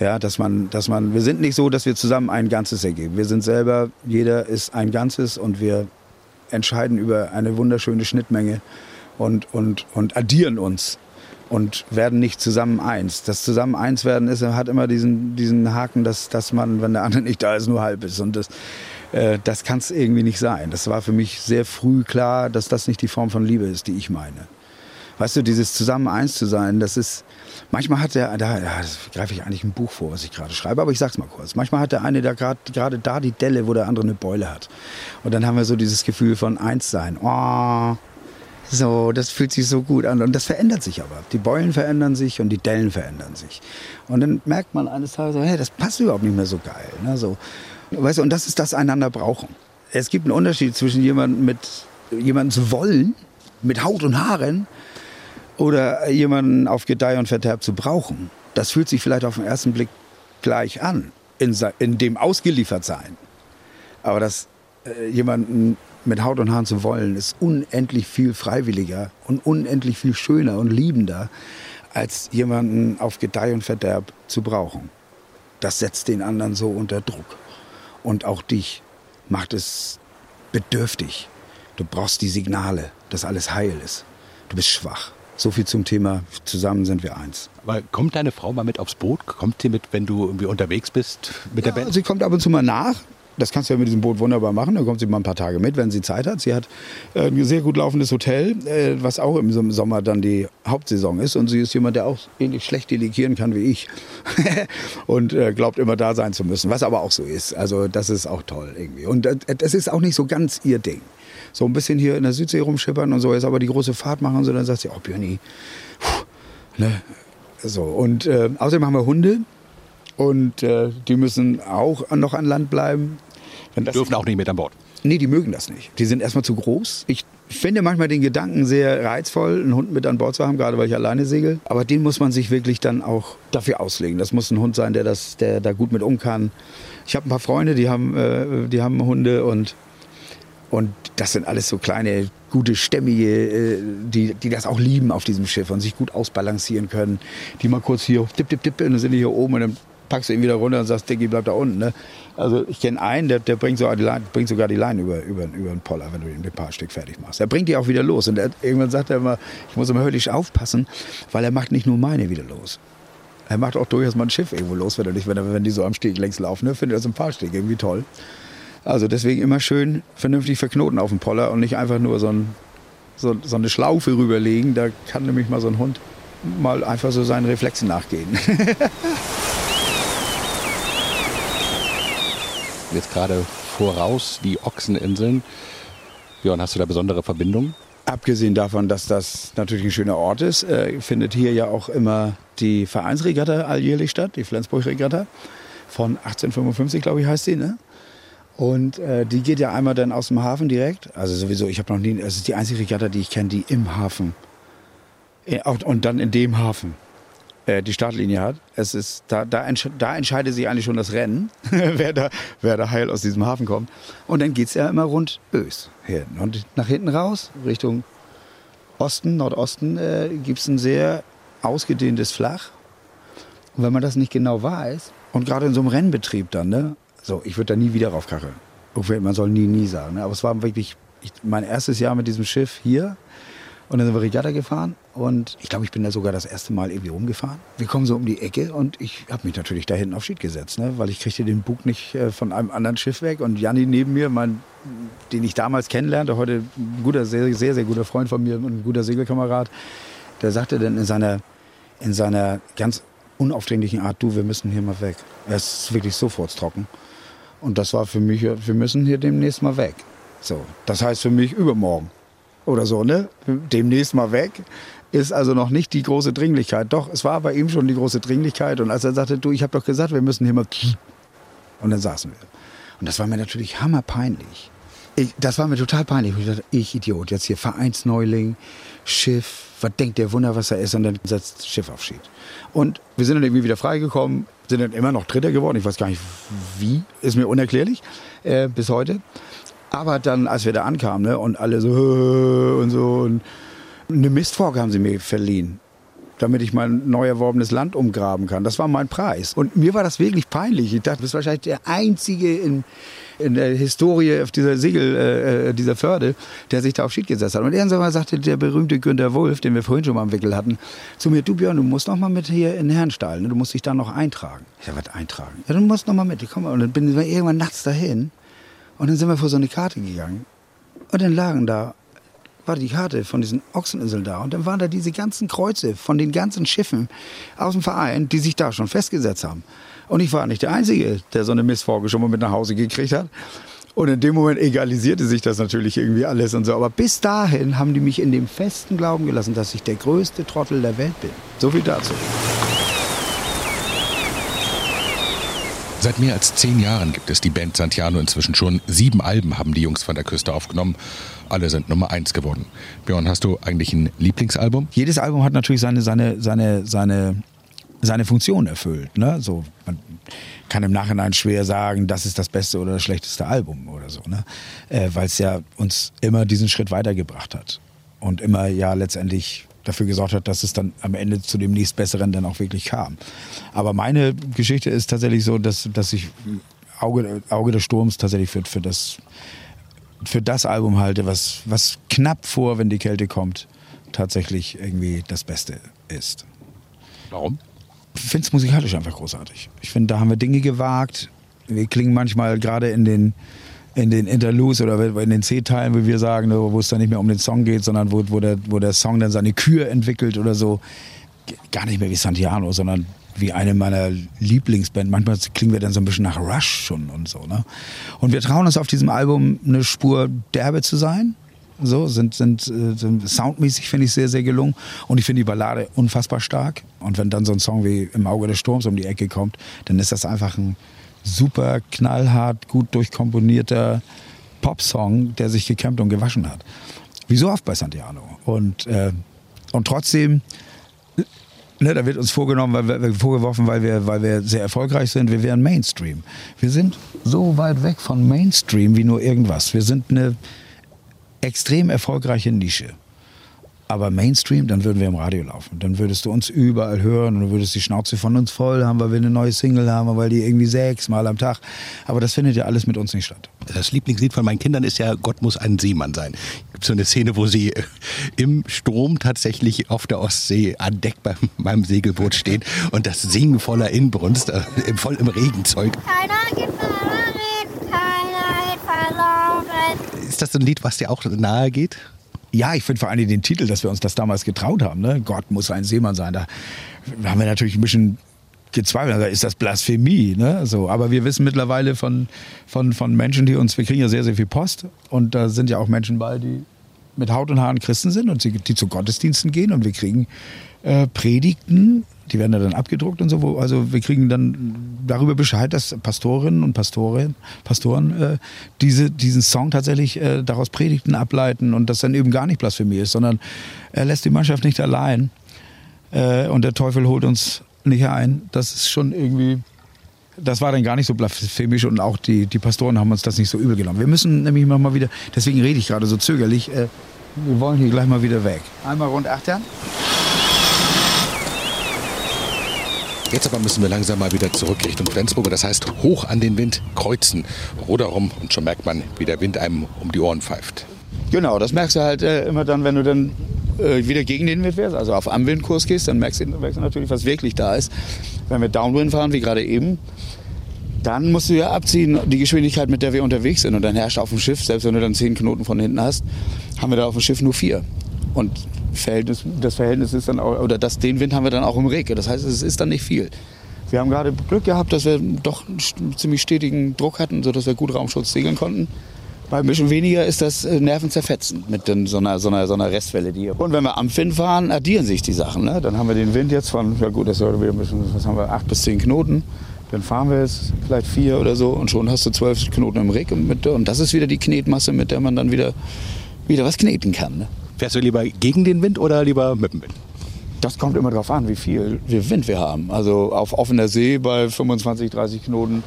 Ja, dass man, wir sind nicht so, dass wir zusammen ein Ganzes ergeben. Wir sind selber, jeder ist ein Ganzes und wir entscheiden über eine wunderschöne Schnittmenge und addieren uns und werden nicht zusammen eins. Das zusammen eins werden hat immer diesen Haken, dass man, wenn der andere nicht da ist, nur halb ist. Und das kann es irgendwie nicht sein. Das war für mich sehr früh klar, dass das nicht die Form von Liebe ist, die ich meine. Weißt du, dieses zusammen eins zu sein, das ist, manchmal hat der, das greife ich eigentlich ein Buch vor, was ich gerade schreibe, aber ich sag's mal kurz. Manchmal hat der eine da gerade da die Delle, wo der andere eine Beule hat. Und dann haben wir so dieses Gefühl von eins sein. Oh, so, das fühlt sich so gut an. Und das verändert sich aber. Die Beulen verändern sich und die Dellen verändern sich. Und dann merkt man eines Tages, hey, das passt überhaupt nicht mehr so geil. Ne? So. Weißt du, und das ist das Einanderbrauchen. Es gibt einen Unterschied zwischen jemanden zu wollen, mit Haut und Haaren, oder jemanden auf Gedeih und Verderb zu brauchen. Das fühlt sich vielleicht auf den ersten Blick gleich an, in dem Ausgeliefertsein. Aber das jemanden mit Haut und Haaren zu wollen, ist unendlich viel freiwilliger und unendlich viel schöner und liebender, als jemanden auf Gedeih und Verderb zu brauchen. Das setzt den anderen so unter Druck. Und auch dich macht es bedürftig. Du brauchst die Signale, dass alles heil ist. Du bist schwach. So viel zum Thema, zusammen sind wir eins. Aber kommt deine Frau mal mit aufs Boot? Kommt sie mit, wenn du irgendwie unterwegs bist mit der Band? Sie kommt ab und zu mal nach. Das kannst du ja mit diesem Boot wunderbar machen. Da kommt sie mal ein paar Tage mit, wenn sie Zeit hat. Sie hat ein sehr gut laufendes Hotel, was auch im Sommer dann die Hauptsaison ist. Und sie ist jemand, der auch ähnlich schlecht delegieren kann wie ich. Und glaubt immer da sein zu müssen, was aber auch so ist. Also das ist auch toll irgendwie. Und das ist auch nicht so ganz ihr Ding. So ein bisschen hier in der Südsee rumschippern und so. Jetzt aber die große Fahrt machen und so. Dann sagt sie, oh Björni, ne? So. Und außerdem haben wir Hunde. Und die müssen auch noch an Land bleiben. Die dürfen auch nicht mit an Bord? Nee, die mögen das nicht. Die sind erstmal zu groß. Ich finde manchmal den Gedanken sehr reizvoll, einen Hund mit an Bord zu haben, gerade weil ich alleine segel. Aber den muss man sich wirklich dann auch dafür auslegen. Das muss ein Hund sein, der da gut mit um kann. Ich habe ein paar Freunde, die haben Hunde und das sind alles so kleine, gute Stämmige, die das auch lieben auf diesem Schiff und sich gut ausbalancieren können. Die mal kurz hier, tipp, tipp, tipp, und dann sind die hier oben und dann packst du ihn wieder runter und sagst, Diggi, bleib da unten. Ne? Also ich kenne einen, der bringt sogar die Leine, über den Poller, wenn du ihn mit ein paar Stück fertig machst. Er bringt die auch wieder los. Und irgendwann sagt er immer, ich muss immer höllisch aufpassen, weil er macht nicht nur meine wieder los. Er macht auch durchaus mal ein Schiff irgendwo los, wenn die so am Steg längs laufen. Ne? Findet das im Fahrsteg irgendwie toll. Also deswegen immer schön vernünftig verknoten auf dem Poller und nicht einfach nur so eine Schlaufe rüberlegen. Da kann nämlich mal so ein Hund mal einfach so seinen Reflexen nachgehen. Jetzt gerade voraus die Ochseninseln. Björn, hast du da besondere Verbindungen? Abgesehen davon, dass das natürlich ein schöner Ort ist, findet hier ja auch immer die Vereinsregatta alljährlich statt, die Flensburg-Regatta von 1855, glaube ich, heißt sie, ne? Und die geht ja einmal dann aus dem Hafen direkt. Also sowieso, ich habe noch nie, es ist die einzige Regatta, die ich kenne, die im Hafen und dann in dem Hafen die Startlinie hat. Es ist, da entscheidet sich eigentlich schon das Rennen, wer da heil aus diesem Hafen kommt. Und dann geht es ja immer rund Ös hin. Und nach hinten raus, Richtung Osten, Nordosten, gibt es ein sehr ausgedehntes Flach. Und wenn man das nicht genau weiß, und gerade in so einem Rennbetrieb dann, ne, so, ich würde da nie wieder raufkacheln. Man soll nie sagen. Ne? Aber es war wirklich mein erstes Jahr mit diesem Schiff hier. Und dann sind wir Regatta gefahren und ich glaube, ich bin da sogar das erste Mal irgendwie rumgefahren. Wir kommen so um die Ecke und ich habe mich natürlich da hinten auf Schied gesetzt, ne? Weil ich kriegte den Bug nicht von einem anderen Schiff weg. Und Janni neben mir, den ich damals kennenlernte, heute ein guter, sehr, sehr, sehr guter Freund von mir und ein guter Segelkamerad, der sagte dann in seiner ganz unaufdringlichen Art, du, wir müssen hier mal weg. Es ist wirklich sofort trocken. Und das war für mich, wir müssen hier demnächst mal weg. So, das heißt für mich übermorgen. Oder so, ne? Demnächst mal weg, ist also noch nicht die große Dringlichkeit. Doch, es war bei ihm schon die große Dringlichkeit. Und als er sagte, du, ich habe doch gesagt, wir müssen hier mal... Und dann saßen wir. Und das war mir natürlich hammerpeinlich. Das war mir total peinlich. Ich dachte, ich Idiot, jetzt hier Vereinsneuling, Schiff, was denkt der Wunder, was er ist? Und dann setzt Schiff auf Schied. Und wir sind dann irgendwie wieder freigekommen, sind dann immer noch Dritter geworden. Ich weiß gar nicht, wie, ist mir unerklärlich, bis heute. Aber dann, als wir da ankamen, ne, und alle so und eine Mistforke haben sie mir verliehen, damit ich mein neu erworbenes Land umgraben kann. Das war mein Preis. Und mir war das wirklich peinlich. Ich dachte, du bist wahrscheinlich der Einzige in der Historie auf dieser dieser Förde, der sich da auf Schied gesetzt hat. Und irgendwann sagte der berühmte Günther Wulff, den wir vorhin schon mal am Wickel hatten, zu mir, du Björn, du musst noch mal mit hier in den Herrenstall, ne? Du musst dich da noch eintragen. Ich sag, was eintragen? Ja, du musst noch mal mit. Komm mal. Und dann bin ich irgendwann nachts dahin. Und dann sind wir vor so eine Karte gegangen und dann war die Karte von diesen Ochseninseln da und dann waren da diese ganzen Kreuze von den ganzen Schiffen aus dem Verein, die sich da schon festgesetzt haben. Und ich war nicht der Einzige, der so eine Mistforke schon mal mit nach Hause gekriegt hat. Und in dem Moment egalisierte sich das natürlich irgendwie alles und so. Aber bis dahin haben die mich in dem festen Glauben gelassen, dass ich der größte Trottel der Welt bin. So viel dazu. Seit mehr als 10 Jahren gibt es die Band Santiano inzwischen schon. 7 Alben haben die Jungs von der Küste aufgenommen. Alle sind Nummer 1 geworden. Björn, hast du eigentlich ein Lieblingsalbum? Jedes Album hat natürlich seine Funktion erfüllt. Ne? So, man kann im Nachhinein schwer sagen, das ist das beste oder das schlechteste Album oder so. Ne? Weil es ja uns immer diesen Schritt weitergebracht hat. Und immer ja letztendlich dafür gesorgt hat, dass es dann am Ende zu dem nächstbesseren dann auch wirklich kam. Aber meine Geschichte ist tatsächlich so, dass ich Auge des Sturms tatsächlich für das Album halte, was knapp vor, wenn die Kälte kommt, tatsächlich irgendwie das Beste ist. Warum? Ich finde es musikalisch einfach großartig. Ich finde, da haben wir Dinge gewagt. Wir klingen manchmal gerade in den Interludes oder in den C-Teilen, wie wir sagen, wo es dann nicht mehr um den Song geht, sondern wo der Song dann seine Kür entwickelt oder so. Gar nicht mehr wie Santiano, sondern wie eine meiner Lieblingsbands. Manchmal klingen wir dann so ein bisschen nach Rush schon und so. Ne? Und wir trauen uns auf diesem Album eine Spur derbe zu sein. So sind soundmäßig, finde ich, sehr, sehr gelungen. Und ich finde die Ballade unfassbar stark. Und wenn dann so ein Song wie Im Auge des Sturms um die Ecke kommt, dann ist das einfach ein super knallhart, gut durchkomponierter Popsong, der sich gekämmt und gewaschen hat. Wie so oft bei Santiano. Und trotzdem, ne, da wird uns vorgeworfen, weil wir sehr erfolgreich sind, wir wären Mainstream. Wir sind so weit weg von Mainstream wie nur irgendwas. Wir sind eine extrem erfolgreiche Nische. Aber Mainstream, dann würden wir im Radio laufen. Dann würdest du uns überall hören und du würdest die Schnauze von uns voll haben, weil wir eine neue Single haben, weil die irgendwie 6-mal am Tag. Aber das findet ja alles mit uns nicht statt. Das Lieblingslied von meinen Kindern ist ja, Gott muss ein Seemann sein. Es gibt so eine Szene, wo sie im Strom tatsächlich auf der Ostsee an Deck beim Segelboot stehen und das Singen voller Inbrunst, voll im Regenzeug. Keiner geht verloren, keiner geht verloren. Ist das so ein Lied, was dir auch nahe geht? Ja, ich finde vor allem den Titel, dass wir uns das damals getraut haben. Ne? Gott muss ein Seemann sein. Da haben wir natürlich ein bisschen gezweifelt. Ist das Blasphemie? Ne? So, aber wir wissen mittlerweile von Menschen, die uns, wir kriegen ja sehr, sehr viel Post. Und da sind ja auch Menschen bei, die mit Haut und Haaren Christen sind und die zu Gottesdiensten gehen. Und wir kriegen Predigten, die werden dann abgedruckt und so. Also wir kriegen dann darüber Bescheid, dass Pastorinnen und Pastoren diesen Song tatsächlich daraus Predigten ableiten und das dann eben gar nicht Blasphemie ist, sondern er lässt die Mannschaft nicht allein und der Teufel holt uns nicht ein. Das ist schon irgendwie, das war dann gar nicht so blasphemisch und auch die Pastoren haben uns das nicht so übel genommen. Wir müssen nämlich mal wieder, deswegen rede ich gerade so zögerlich, wir wollen hier gleich mal wieder weg. Einmal rund achtern. Jetzt aber müssen wir langsam mal wieder zurück Richtung Flensburg. Das heißt, hoch an den Wind kreuzen, Ruder rum und schon merkt man, wie der Wind einem um die Ohren pfeift. Genau, das merkst du halt immer dann, wenn du dann wieder gegen den Wind fährst, also auf Anwindkurs gehst, dann merkst du natürlich, was wirklich da ist. Wenn wir Downwind fahren, wie gerade eben, dann musst du ja abziehen, die Geschwindigkeit, mit der wir unterwegs sind. Und dann herrscht auf dem Schiff, selbst wenn du dann 10 Knoten von hinten hast, haben wir da auf dem Schiff nur 4. Und das Verhältnis ist dann auch, oder den Wind haben wir dann auch im Regen. Das heißt, es ist dann nicht viel. Wir haben gerade Glück gehabt, dass wir doch einen ziemlich stetigen Druck hatten, sodass wir gut Raumschutz segeln konnten. Bei ein bisschen weniger ist das nervenzerfetzend mit so einer Restwelle. Und wenn wir am Wind fahren, addieren sich die Sachen. Ne? Dann haben wir den Wind jetzt von, ja gut, das ist wieder ein bisschen, was haben wir, 8 bis 10 Knoten. Dann fahren wir jetzt vielleicht 4 oder so und schon hast du 12 Knoten im Regen. Und das ist wieder die Knetmasse, mit der man dann wieder was kneten kann. Ne? Fährst du lieber gegen den Wind oder lieber mit dem Wind? Das kommt immer darauf an, wie viel Wind wir haben. Also auf offener See bei 25, 30 Knoten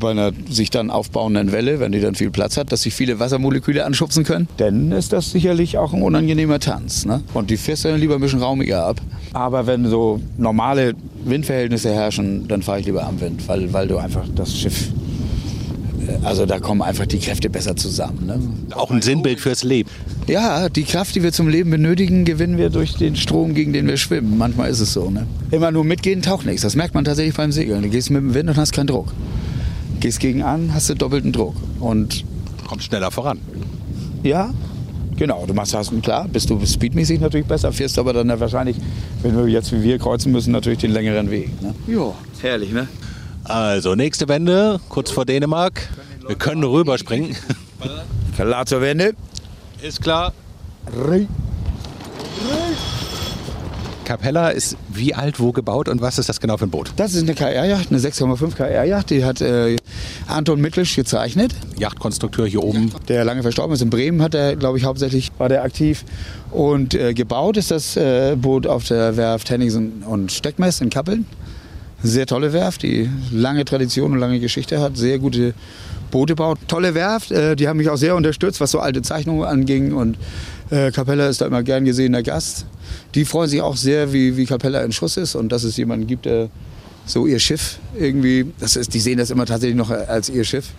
bei einer sich dann aufbauenden Welle, wenn die dann viel Platz hat, dass sich viele Wassermoleküle anschubsen können. Dann ist das sicherlich auch ein unangenehmer Tanz. Ne? Und die fährst du dann lieber ein bisschen raumiger ab. Aber wenn so normale Windverhältnisse herrschen, dann fahre ich lieber am Wind, weil du einfach das Schiff... Also da kommen einfach die Kräfte besser zusammen. Ne? Auch ein Sinnbild fürs Leben. Ja, die Kraft, die wir zum Leben benötigen, gewinnen wir durch den Strom, gegen den wir schwimmen. Manchmal ist es so. Ne? Immer nur mitgehen taucht nichts. Das merkt man tatsächlich beim Segeln. Du gehst mit dem Wind und hast keinen Druck. Gehst gegen an, hast du doppelten Druck. Und kommst schneller voran. Ja, genau. Du machst das, klar, bist du speedmäßig natürlich besser, fährst aber dann wahrscheinlich, wenn wir jetzt wie wir kreuzen müssen, natürlich den längeren Weg. Ne? Ja, herrlich, ne? Also, nächste Wende, kurz vor Dänemark. Wir können rüberspringen. Klar zur Wende. Ist klar. Capella ist wie alt, wo gebaut und was ist das genau für ein Boot? Das ist eine KR-Jacht, eine 6,5 KR-Jacht. Die hat Anton Mittlisch gezeichnet. Yachtkonstrukteur hier oben. Der lange verstorben ist in Bremen, hat er, glaube ich, hauptsächlich war der aktiv. Und gebaut ist das Boot auf der Werft Hennigsen und Steckmess in Kappeln. Sehr tolle Werft, die lange Tradition und lange Geschichte hat, sehr gute Boote baut. Tolle Werft, die haben mich auch sehr unterstützt, was so alte Zeichnungen anging und Capella ist da immer gern gesehener Gast. Die freuen sich auch sehr, wie Capella in Schuss ist und dass es jemanden gibt, der so ihr Schiff irgendwie, die sehen das immer tatsächlich noch als ihr Schiff.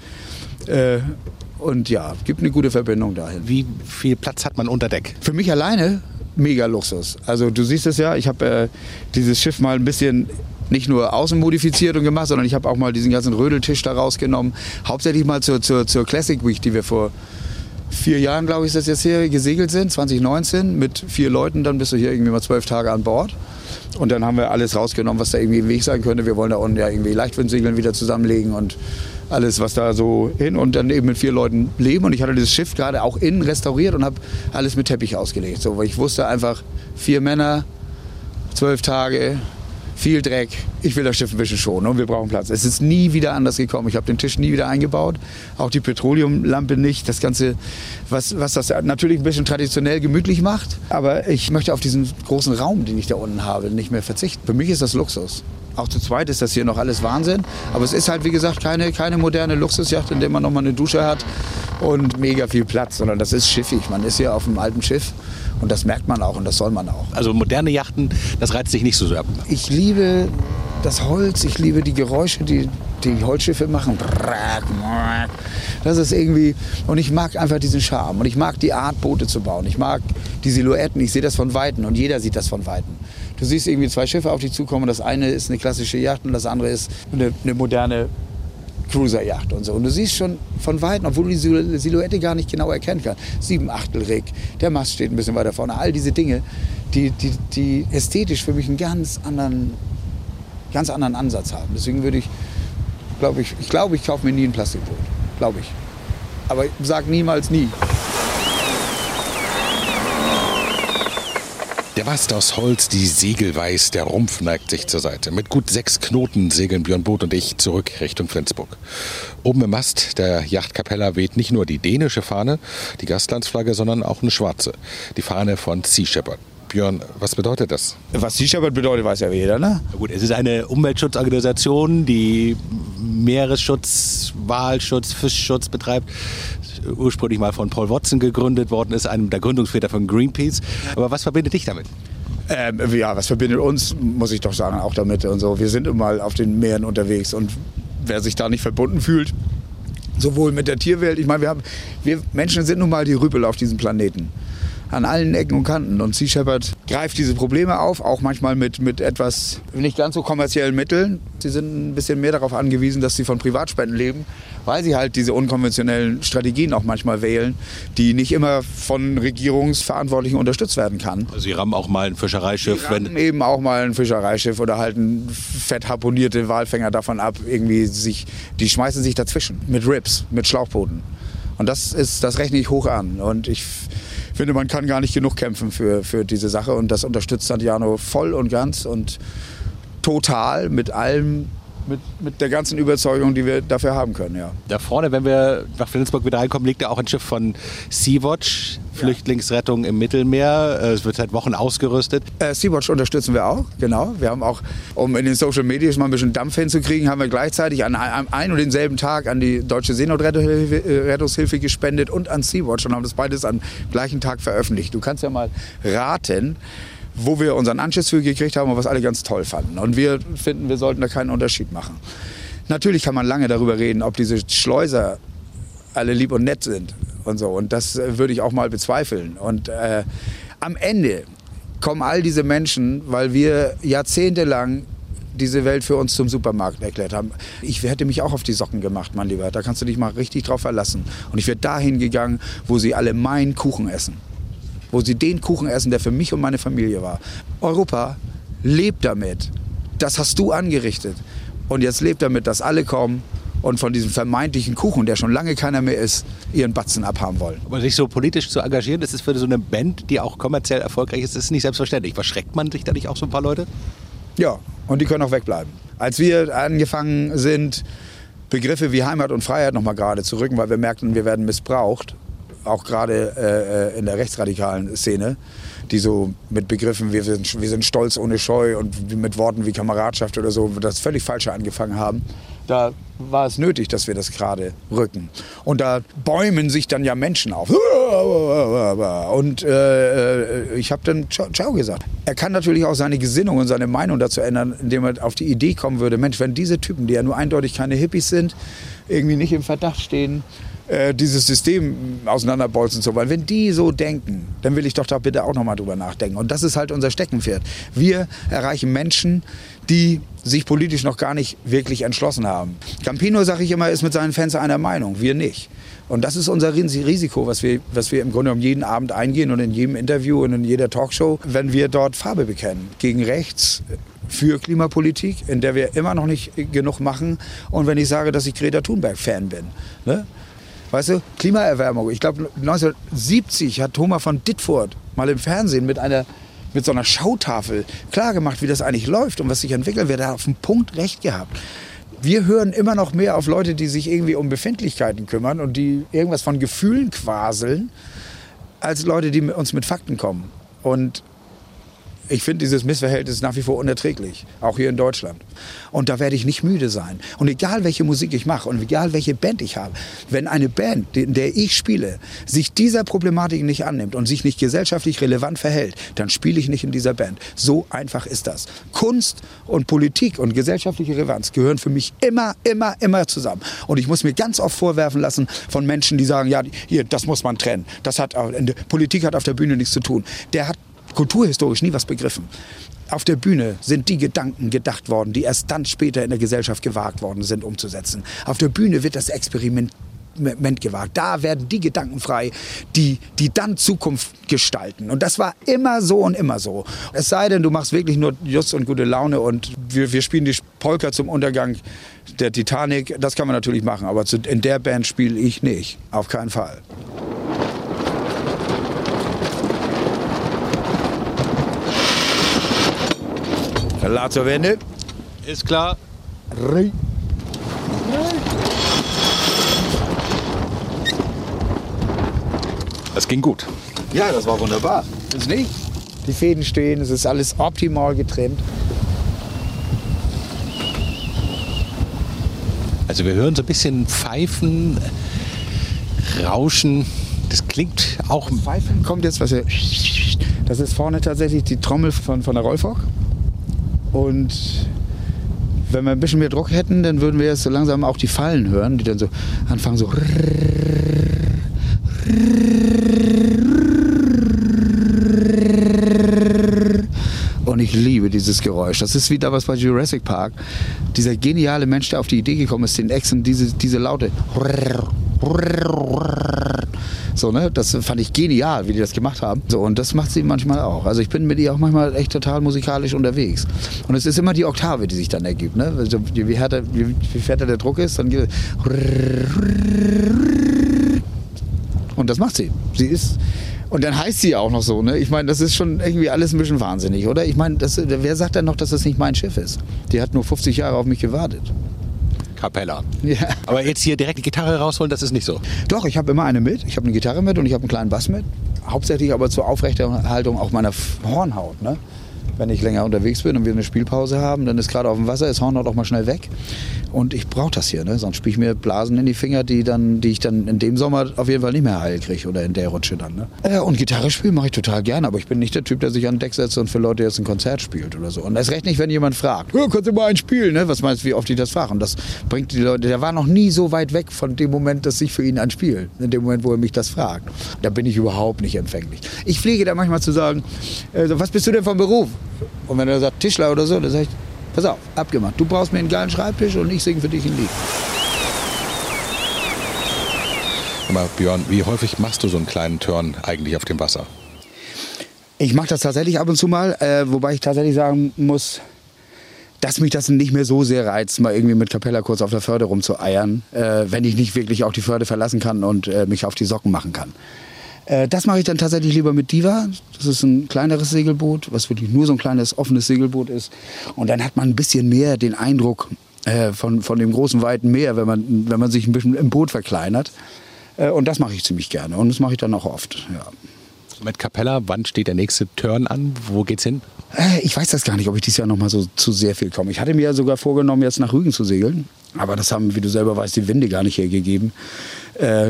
Und ja, gibt eine gute Verbindung dahin. Wie viel Platz hat man unter Deck? Für mich alleine mega Luxus. Also du siehst es ja, ich habe dieses Schiff mal ein bisschen... nicht nur außen modifiziert und gemacht, sondern ich habe auch mal diesen ganzen Rödeltisch da rausgenommen. Hauptsächlich mal zur Classic Week, die wir vor 4 Jahren, glaube ich, ist das jetzt hier gesegelt sind, 2019, mit 4 Leuten. Dann bist du hier irgendwie mal 12 Tage an Bord. Und dann haben wir alles rausgenommen, was da irgendwie im Weg sein könnte. Wir wollen da unten ja irgendwie Leichtwindsegeln wieder zusammenlegen und alles, was da so hin und dann eben mit 4 Leuten leben. Und ich hatte dieses Schiff gerade auch innen restauriert und habe alles mit Teppich ausgelegt. So, weil ich wusste einfach, 4 Männer, 12 Tage... viel Dreck, ich will das Schiff ein bisschen schonen und wir brauchen Platz. Es ist nie wieder anders gekommen. Ich habe den Tisch nie wieder eingebaut, auch die Petroleumlampe nicht. Das Ganze, was das natürlich ein bisschen traditionell gemütlich macht, aber ich möchte auf diesen großen Raum, den ich da unten habe, nicht mehr verzichten. Für mich ist das Luxus. Auch zu zweit ist das hier noch alles Wahnsinn. Aber es ist halt, wie gesagt, keine moderne Luxusjacht, in der man nochmal eine Dusche hat und mega viel Platz. Sondern das ist schiffig. Man ist hier auf einem alten Schiff. Und das merkt man auch und das soll man auch. Also moderne Yachten, das reizt dich nicht so sehr. Ich liebe das Holz, ich liebe die Geräusche, die Holzschiffe machen. Das ist irgendwie, und ich mag einfach diesen Charme und ich mag die Art, Boote zu bauen. Ich mag die Silhouetten, ich sehe das von Weitem und jeder sieht das von Weitem. Du siehst irgendwie zwei Schiffe auf dich zukommen und das eine ist eine klassische Yacht und das andere ist eine moderne Cruiserjacht und so. Und du siehst schon von Weitem, obwohl du die Silhouette gar nicht genau erkennen kannst. 7/8 Rig, der Mast steht ein bisschen weiter vorne. All diese Dinge, die ästhetisch für mich einen ganz anderen Ansatz haben. Deswegen würde ich, ich glaube, ich kaufe mir nie ein Plastikboot. Glaube ich. Aber sag niemals nie. Der Mast aus Holz, die Segel weiß, der Rumpf neigt sich zur Seite. Mit gut 6 Knoten segeln Björn Both und ich zurück Richtung Flensburg. Oben im Mast der Yacht Capella weht nicht nur die dänische Fahne, die Gastlandsflagge, sondern auch eine schwarze. Die Fahne von Sea Shepherd. Björn, was bedeutet das? Was Sea Shepherd bedeutet, weiß ja jeder, ne? Na gut, es ist eine Umweltschutzorganisation, die Meeresschutz, Walschutz, Fischschutz betreibt. Ursprünglich mal von Paul Watson gegründet worden ist, einem der Gründungsväter von Greenpeace. Aber was verbindet dich damit? Ja, was verbindet uns, muss ich doch sagen, auch damit und so. Wir sind immer auf den Meeren unterwegs und wer sich da nicht verbunden fühlt, sowohl mit der Tierwelt, ich meine, wir Menschen sind nun mal die Rüpel auf diesem Planeten. An allen Ecken und Kanten. Und Sea Shepherd greift diese Probleme auf, auch manchmal mit etwas nicht ganz so kommerziellen Mitteln. Sie sind ein bisschen mehr darauf angewiesen, dass sie von Privatspenden leben, weil sie halt diese unkonventionellen Strategien auch manchmal wählen, die nicht immer von Regierungsverantwortlichen unterstützt werden kann. Also sie rammen auch mal ein Fischereischiff. Sie rammen eben auch mal ein Fischereischiff oder halten fett harponierte Walfänger davon ab, irgendwie die schmeißen sich dazwischen mit Rips, mit Schlauchbooten. Und das rechne ich hoch an. Und ich finde, man kann gar nicht genug kämpfen für diese Sache und das unterstützt Santiano voll und ganz und total mit allem, mit der ganzen Überzeugung, die wir dafür haben können, ja. Da vorne, wenn wir nach Flensburg wieder reinkommen, liegt ja auch ein Schiff von Sea-Watch, Flüchtlingsrettung im Mittelmeer. Es wird seit Wochen ausgerüstet. Sea-Watch unterstützen wir auch, genau. Wir haben auch, um in den Social Media mal ein bisschen Dampf hinzukriegen, haben wir gleichzeitig an einem und denselben Tag an die Deutsche Seenotrettungshilfe gespendet und an Sea-Watch und haben das beides am gleichen Tag veröffentlicht. Du kannst ja mal raten, wo wir unseren Anschiss für gekriegt haben und was alle ganz toll fanden. Und wir finden, wir sollten da keinen Unterschied machen. Natürlich kann man lange darüber reden, ob diese Schleuser alle lieb und nett sind und so. Und das würde ich auch mal bezweifeln. Und am Ende kommen all diese Menschen, weil wir jahrzehntelang diese Welt für uns zum Supermarkt erklärt haben. Ich hätte mich auch auf die Socken gemacht, mein Lieber. Da kannst du dich mal richtig drauf verlassen. Und ich wäre dahin gegangen, wo sie alle meinen Kuchen essen. Wo sie den Kuchen essen, der für mich und meine Familie war. Europa, lebt damit. Das hast du angerichtet. Und jetzt lebt damit, dass alle kommen und von diesem vermeintlichen Kuchen, der schon lange keiner mehr ist, ihren Batzen abhaben wollen. Aber sich so politisch zu engagieren, das ist für so eine Band, die auch kommerziell erfolgreich ist, das ist nicht selbstverständlich. Verschreckt man sich da nicht auch so ein paar Leute? Ja, und die können auch wegbleiben. Als wir angefangen sind, Begriffe wie Heimat und Freiheit nochmal gerade zu rücken, weil wir merkten, wir werden missbraucht, auch gerade in der rechtsradikalen Szene, die so mit Begriffen, wir sind stolz ohne Scheu und mit Worten wie Kameradschaft oder so, das völlig Falsche angefangen haben. Da war es nötig, dass wir das gerade rücken. Und da bäumen sich dann ja Menschen auf. Und ich habe dann Ciao gesagt. Er kann natürlich auch seine Gesinnung und seine Meinung dazu ändern, indem er auf die Idee kommen würde, Mensch, wenn diese Typen, die ja nur eindeutig keine Hippies sind, irgendwie nicht im Verdacht stehen, dieses System auseinanderbolzen zu wollen. Wenn die so denken, dann will ich doch da bitte auch nochmal drüber nachdenken. Und das ist halt unser Steckenpferd. Wir erreichen Menschen, die sich politisch noch gar nicht wirklich entschlossen haben. Campino, sage ich immer, ist mit seinen Fans einer Meinung, wir nicht. Und das ist unser Risiko, was wir im Grunde um jeden Abend eingehen und in jedem Interview und in jeder Talkshow, wenn wir dort Farbe bekennen. Gegen rechts, für Klimapolitik, in der wir immer noch nicht genug machen. Und wenn ich sage, dass ich Greta Thunberg-Fan bin, ne? Weißt du, Klimaerwärmung. Ich glaube, 1970 hat Thomas von Ditfurth mal im Fernsehen mit so einer Schautafel klargemacht, wie das eigentlich läuft und was sich entwickelt wird. Er hat auf den Punkt recht gehabt. Wir hören immer noch mehr auf Leute, die sich irgendwie um Befindlichkeiten kümmern und die irgendwas von Gefühlen quaseln, als Leute, die uns mit Fakten kommen. Und Ich finde dieses Missverhältnis nach wie vor unerträglich, auch hier in Deutschland. Und da werde ich nicht müde sein. Und egal, welche Musik ich mache und egal, welche Band ich habe, wenn eine Band, in der ich spiele, sich dieser Problematik nicht annimmt und sich nicht gesellschaftlich relevant verhält, dann spiele ich nicht in dieser Band. So einfach ist das. Kunst und Politik und gesellschaftliche Relevanz gehören für mich immer zusammen. Und ich muss mir ganz oft vorwerfen lassen von Menschen, die sagen, ja, hier, das muss man trennen. Das hat, Politik hat auf der Bühne nichts zu tun. Der hat kulturhistorisch nie was begriffen. Auf der Bühne sind die Gedanken gedacht worden, die erst dann später in der Gesellschaft gewagt worden sind, umzusetzen. Auf der Bühne wird das Experiment gewagt. Da werden die Gedanken frei, die dann Zukunft gestalten. Und das war immer so und immer so. Es sei denn, du machst wirklich nur Lust und gute Laune und wir spielen die Polka zum Untergang der Titanic. Das kann man natürlich machen, aber in der Band spiele ich nicht. Auf keinen Fall. Klar zur Wende. Ist klar. Rui. Das ging gut. Ja, das war wunderbar. Ist nicht? Die Fäden stehen, es ist alles optimal getrimmt. Also wir hören so ein bisschen Pfeifen, Rauschen. Das klingt auch... Pfeifen kommt jetzt, was hier... Das ist vorne tatsächlich die Trommel von der Rollfock. Und wenn wir ein bisschen mehr Druck hätten, dann würden wir jetzt so langsam auch die Fallen hören, die dann so anfangen so... Und ich liebe dieses Geräusch. Das ist wie damals bei Jurassic Park. Dieser geniale Mensch, der auf die Idee gekommen ist, den Echsen diese Laute. So, ne? Das fand ich genial, wie die das gemacht haben. So, und das macht sie manchmal auch. Also ich bin mit ihr auch manchmal echt total musikalisch unterwegs. Und es ist immer die Oktave, die sich dann ergibt. Ne? Also, je härter der Druck ist, dann geht es. Und das macht sie. Sie ist... Und dann heißt sie ja auch noch so, ne? Ich meine, das ist schon irgendwie alles ein bisschen wahnsinnig, oder? Ich meine, wer sagt denn noch, dass das nicht mein Schiff ist? Die hat nur 50 Jahre auf mich gewartet. Capella. Ja. Aber jetzt hier direkt die Gitarre rausholen, das ist nicht so. Doch, ich habe immer eine mit. Ich habe eine Gitarre mit und ich habe einen kleinen Bass mit. Hauptsächlich aber zur Aufrechterhaltung auch meiner Hornhaut, ne? Wenn ich länger unterwegs bin und wir eine Spielpause haben, dann ist gerade auf dem Wasser, ist Hornhaut auch mal schnell weg. Und ich brauche das hier, ne? Sonst spiele ich mir Blasen in die Finger, die ich dann in dem Sommer auf jeden Fall nicht mehr heil kriege oder in der Rutsche dann. Ne? Und Gitarre spielen mache ich total gerne, aber ich bin nicht der Typ, der sich an Deck setzt und für Leute jetzt ein Konzert spielt oder so. Und erst recht nicht, wenn jemand fragt, kannst du mal ein spielen, ne? Was meinst du, wie oft ich das fahre? Und das bringt die Leute, der war noch nie so weit weg von dem Moment, dass ich für ihn ein Spiel, in dem Moment, wo er mich das fragt. Da bin ich überhaupt nicht empfänglich. Ich pflege da manchmal zu sagen, was bist du denn vom Beruf? Und wenn er sagt Tischler oder so, dann sage ich, pass auf, abgemacht. Du brauchst mir einen geilen Schreibtisch und ich singe für dich ein Lied. Aber Björn, wie häufig machst du so einen kleinen Turn eigentlich auf dem Wasser? Ich mache das tatsächlich ab und zu mal, wobei ich tatsächlich sagen muss, dass mich das nicht mehr so sehr reizt, mal irgendwie mit Capella kurz auf der Förde rumzueiern, wenn ich nicht wirklich auch die Förde verlassen kann und mich auf die Socken machen kann. Das mache ich dann tatsächlich lieber mit Diva. Das ist ein kleineres Segelboot, was wirklich nur so ein kleines offenes Segelboot ist. Und dann hat man ein bisschen mehr den Eindruck von dem großen, weiten Meer, wenn man sich ein bisschen im Boot verkleinert. Und das mache ich ziemlich gerne und das mache ich dann auch oft, ja. Mit Capella, wann steht der nächste Turn an? Wo geht's hin? Ich weiß das gar nicht, ob ich dieses Jahr noch mal so zu sehr viel komme. Ich hatte mir ja sogar vorgenommen, jetzt nach Rügen zu segeln. Aber das haben, wie du selber weißt, die Winde gar nicht hergegeben.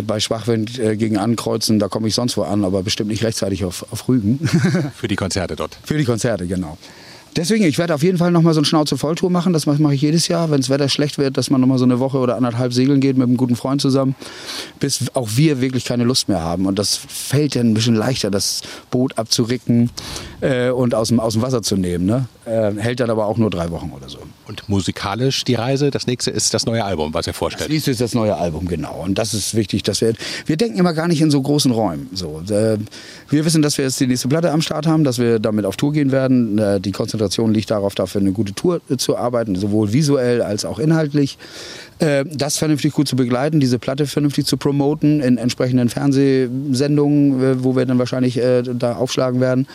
Bei Schwachwind gegen Ankreuzen, da komme ich sonst wo an, aber bestimmt nicht rechtzeitig auf Rügen. Für die Konzerte dort? Für die Konzerte, genau. Deswegen, ich werde auf jeden Fall noch mal so eine Schnauze-Volltour machen. Das mache ich jedes Jahr, wenn das Wetter schlecht wird, dass man noch mal so eine Woche oder anderthalb segeln geht mit einem guten Freund zusammen, bis auch wir wirklich keine Lust mehr haben. Und das fällt dann ein bisschen leichter, das Boot abzuricken und aus dem Wasser zu nehmen. Ne? Hält dann aber auch nur 3 Wochen oder so. Und musikalisch die Reise? Das nächste ist das neue Album, was ihr vorstellt. Das nächste ist das neue Album, genau. Und das ist wichtig, dass wir denken immer gar nicht in so großen Räumen. So, wir wissen, dass wir jetzt die nächste Platte am Start haben, dass wir damit auf Tour gehen werden. Die Konzentration liegt darauf, dafür eine gute Tour zu arbeiten, sowohl visuell als auch inhaltlich. das vernünftig gut zu begleiten, diese Platte vernünftig zu promoten in entsprechenden Fernsehsendungen, wo wir dann wahrscheinlich da aufschlagen werden.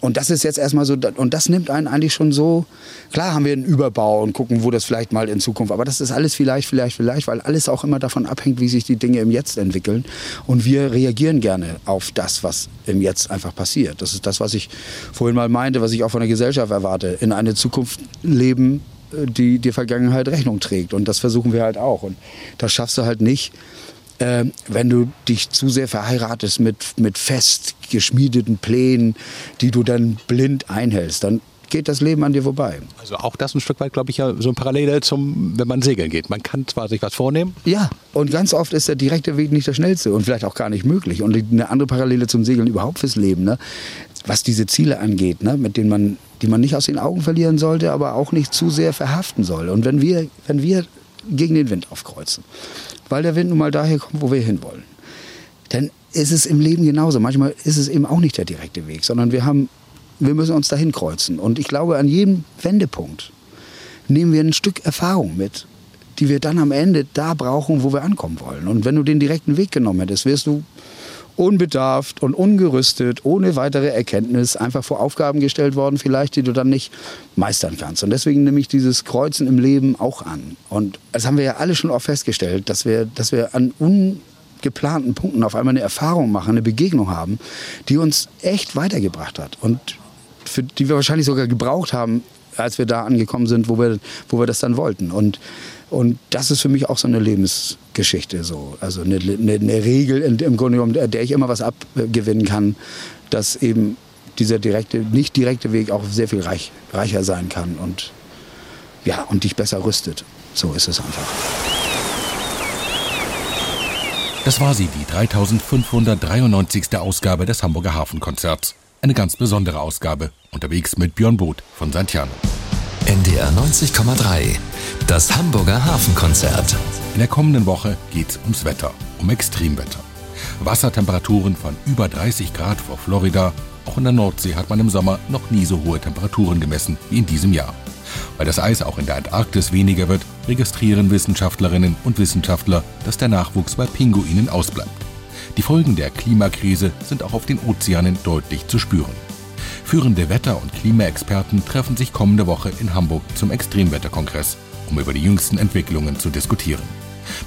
Und das ist jetzt erstmal so, und das nimmt einen eigentlich schon so, klar haben wir einen Überbau und gucken, wo das vielleicht mal in Zukunft, aber das ist alles vielleicht, weil alles auch immer davon abhängt, wie sich die Dinge im Jetzt entwickeln. Und wir reagieren gerne auf das, was im Jetzt einfach passiert. Das ist das, was ich vorhin mal meinte, was ich auch von der Gesellschaft erwarte. In eine Zukunft leben, die der Vergangenheit Rechnung trägt. Und das versuchen wir halt auch. Und das schaffst du halt nicht, wenn du dich zu sehr verheiratest mit fest geschmiedeten Plänen, die du dann blind einhältst. Dann geht das Leben an dir vorbei. Also auch das ein Stück weit, glaube ich, ja, so ein Parallel zum, wenn man segeln geht. Man kann zwar sich was vornehmen. Ja, und ganz oft ist der direkte Weg nicht der schnellste und vielleicht auch gar nicht möglich. Und eine andere Parallele zum Segeln überhaupt fürs Leben, ne? Was diese Ziele angeht, ne? Mit denen man, die man nicht aus den Augen verlieren sollte, aber auch nicht zu sehr verhaften soll. Und wenn wir gegen den Wind aufkreuzen, weil der Wind nun mal daher kommt, wo wir hinwollen, dann ist es im Leben genauso. Manchmal ist es eben auch nicht der direkte Weg, sondern wir müssen uns dahin kreuzen. Und ich glaube, an jedem Wendepunkt nehmen wir ein Stück Erfahrung mit, die wir dann am Ende da brauchen, wo wir ankommen wollen. Und wenn du den direkten Weg genommen hättest, wärst du unbedarft und ungerüstet, ohne weitere Erkenntnis, einfach vor Aufgaben gestellt worden vielleicht, die du dann nicht meistern kannst. Und deswegen nehme ich dieses Kreuzen im Leben auch an. Und das haben wir ja alle schon oft festgestellt, dass wir an ungeplanten Punkten auf einmal eine Erfahrung machen, eine Begegnung haben, die uns echt weitergebracht hat. Und für die wir wahrscheinlich sogar gebraucht haben, als wir da angekommen sind, wo wir das dann wollten. Und das ist für mich auch so eine Lebensgeschichte. So. Also eine Regel, im Grunde genommen, der ich immer was abgewinnen kann, dass eben dieser nicht direkte Weg auch sehr viel reicher sein kann und dich besser rüstet. So ist es einfach. Das war sie, die 3593. Ausgabe des Hamburger Hafenkonzerts. Eine ganz besondere Ausgabe, unterwegs mit Björn Both von Santiano. NDR 90,3, das Hamburger Hafenkonzert. In der kommenden Woche geht's ums Wetter, um Extremwetter. Wassertemperaturen von über 30 Grad vor Florida. Auch in der Nordsee hat man im Sommer noch nie so hohe Temperaturen gemessen wie in diesem Jahr. Weil das Eis auch in der Antarktis weniger wird, registrieren Wissenschaftlerinnen und Wissenschaftler, dass der Nachwuchs bei Pinguinen ausbleibt. Die Folgen der Klimakrise sind auch auf den Ozeanen deutlich zu spüren. Führende Wetter- und Klimaexperten treffen sich kommende Woche in Hamburg zum Extremwetterkongress, um über die jüngsten Entwicklungen zu diskutieren.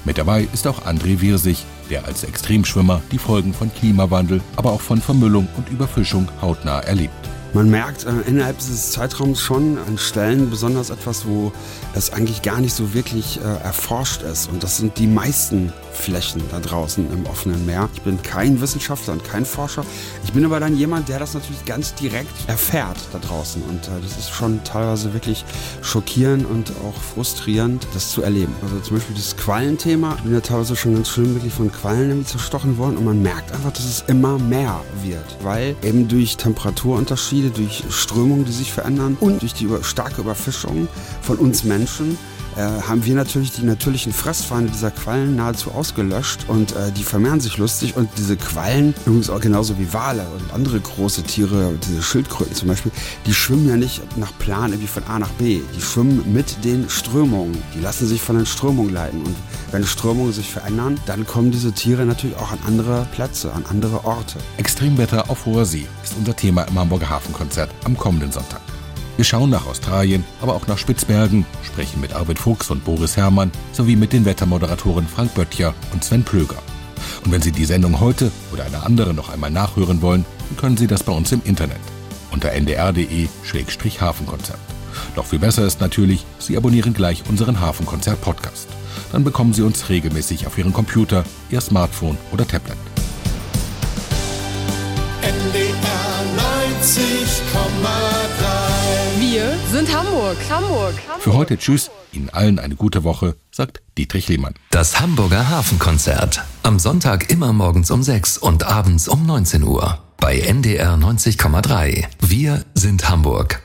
Mit dabei ist auch André Wirsig, der als Extremschwimmer die Folgen von Klimawandel, aber auch von Vermüllung und Überfischung hautnah erlebt. Man merkt innerhalb dieses Zeitraums schon an Stellen besonders etwas, wo es eigentlich gar nicht so wirklich erforscht ist. Und das sind die meisten Flächen da draußen im offenen Meer. Ich bin kein Wissenschaftler und kein Forscher. Ich bin aber dann jemand, der das natürlich ganz direkt erfährt da draußen. Und das ist schon teilweise wirklich schockierend und auch frustrierend, das zu erleben. Also zum Beispiel das Quallenthema. Ich bin ja teilweise schon ganz schön wirklich von Quallen zerstochen worden. Und man merkt einfach, dass es immer mehr wird, weil eben durch Temperaturunterschiede, durch Strömungen, die sich verändern und durch die starke Überfischung von uns Menschen haben wir natürlich die natürlichen Fressfeinde dieser Quallen nahezu ausgelöscht und die vermehren sich lustig. Und diese Quallen, übrigens auch genauso wie Wale und andere große Tiere, diese Schildkröten zum Beispiel, die schwimmen ja nicht nach Plan irgendwie von A nach B. Die schwimmen mit den Strömungen. Die lassen sich von den Strömungen leiten. Und wenn Strömungen sich verändern, dann kommen diese Tiere natürlich auch an andere Plätze, an andere Orte. Extremwetter auf hoher See ist unser Thema im Hamburger Hafenkonzert am kommenden Sonntag. Wir schauen nach Australien, aber auch nach Spitzbergen, sprechen mit Arvid Fuchs und Boris Herrmann sowie mit den Wettermoderatoren Frank Böttcher und Sven Plöger. Und wenn Sie die Sendung heute oder eine andere noch einmal nachhören wollen, dann können Sie das bei uns im Internet unter ndr.de/hafenkonzert. Noch viel besser ist natürlich, Sie abonnieren gleich unseren Hafenkonzert-Podcast. Dann bekommen Sie uns regelmäßig auf Ihren Computer, Ihr Smartphone oder Tablet. NDR 90,3. Wir sind Hamburg. Für heute tschüss, Ihnen allen eine gute Woche, sagt Dietrich Lehmann. Das Hamburger Hafenkonzert. Am Sonntag immer morgens um 6 und abends um 19 Uhr. Bei NDR 90,3. Wir sind Hamburg.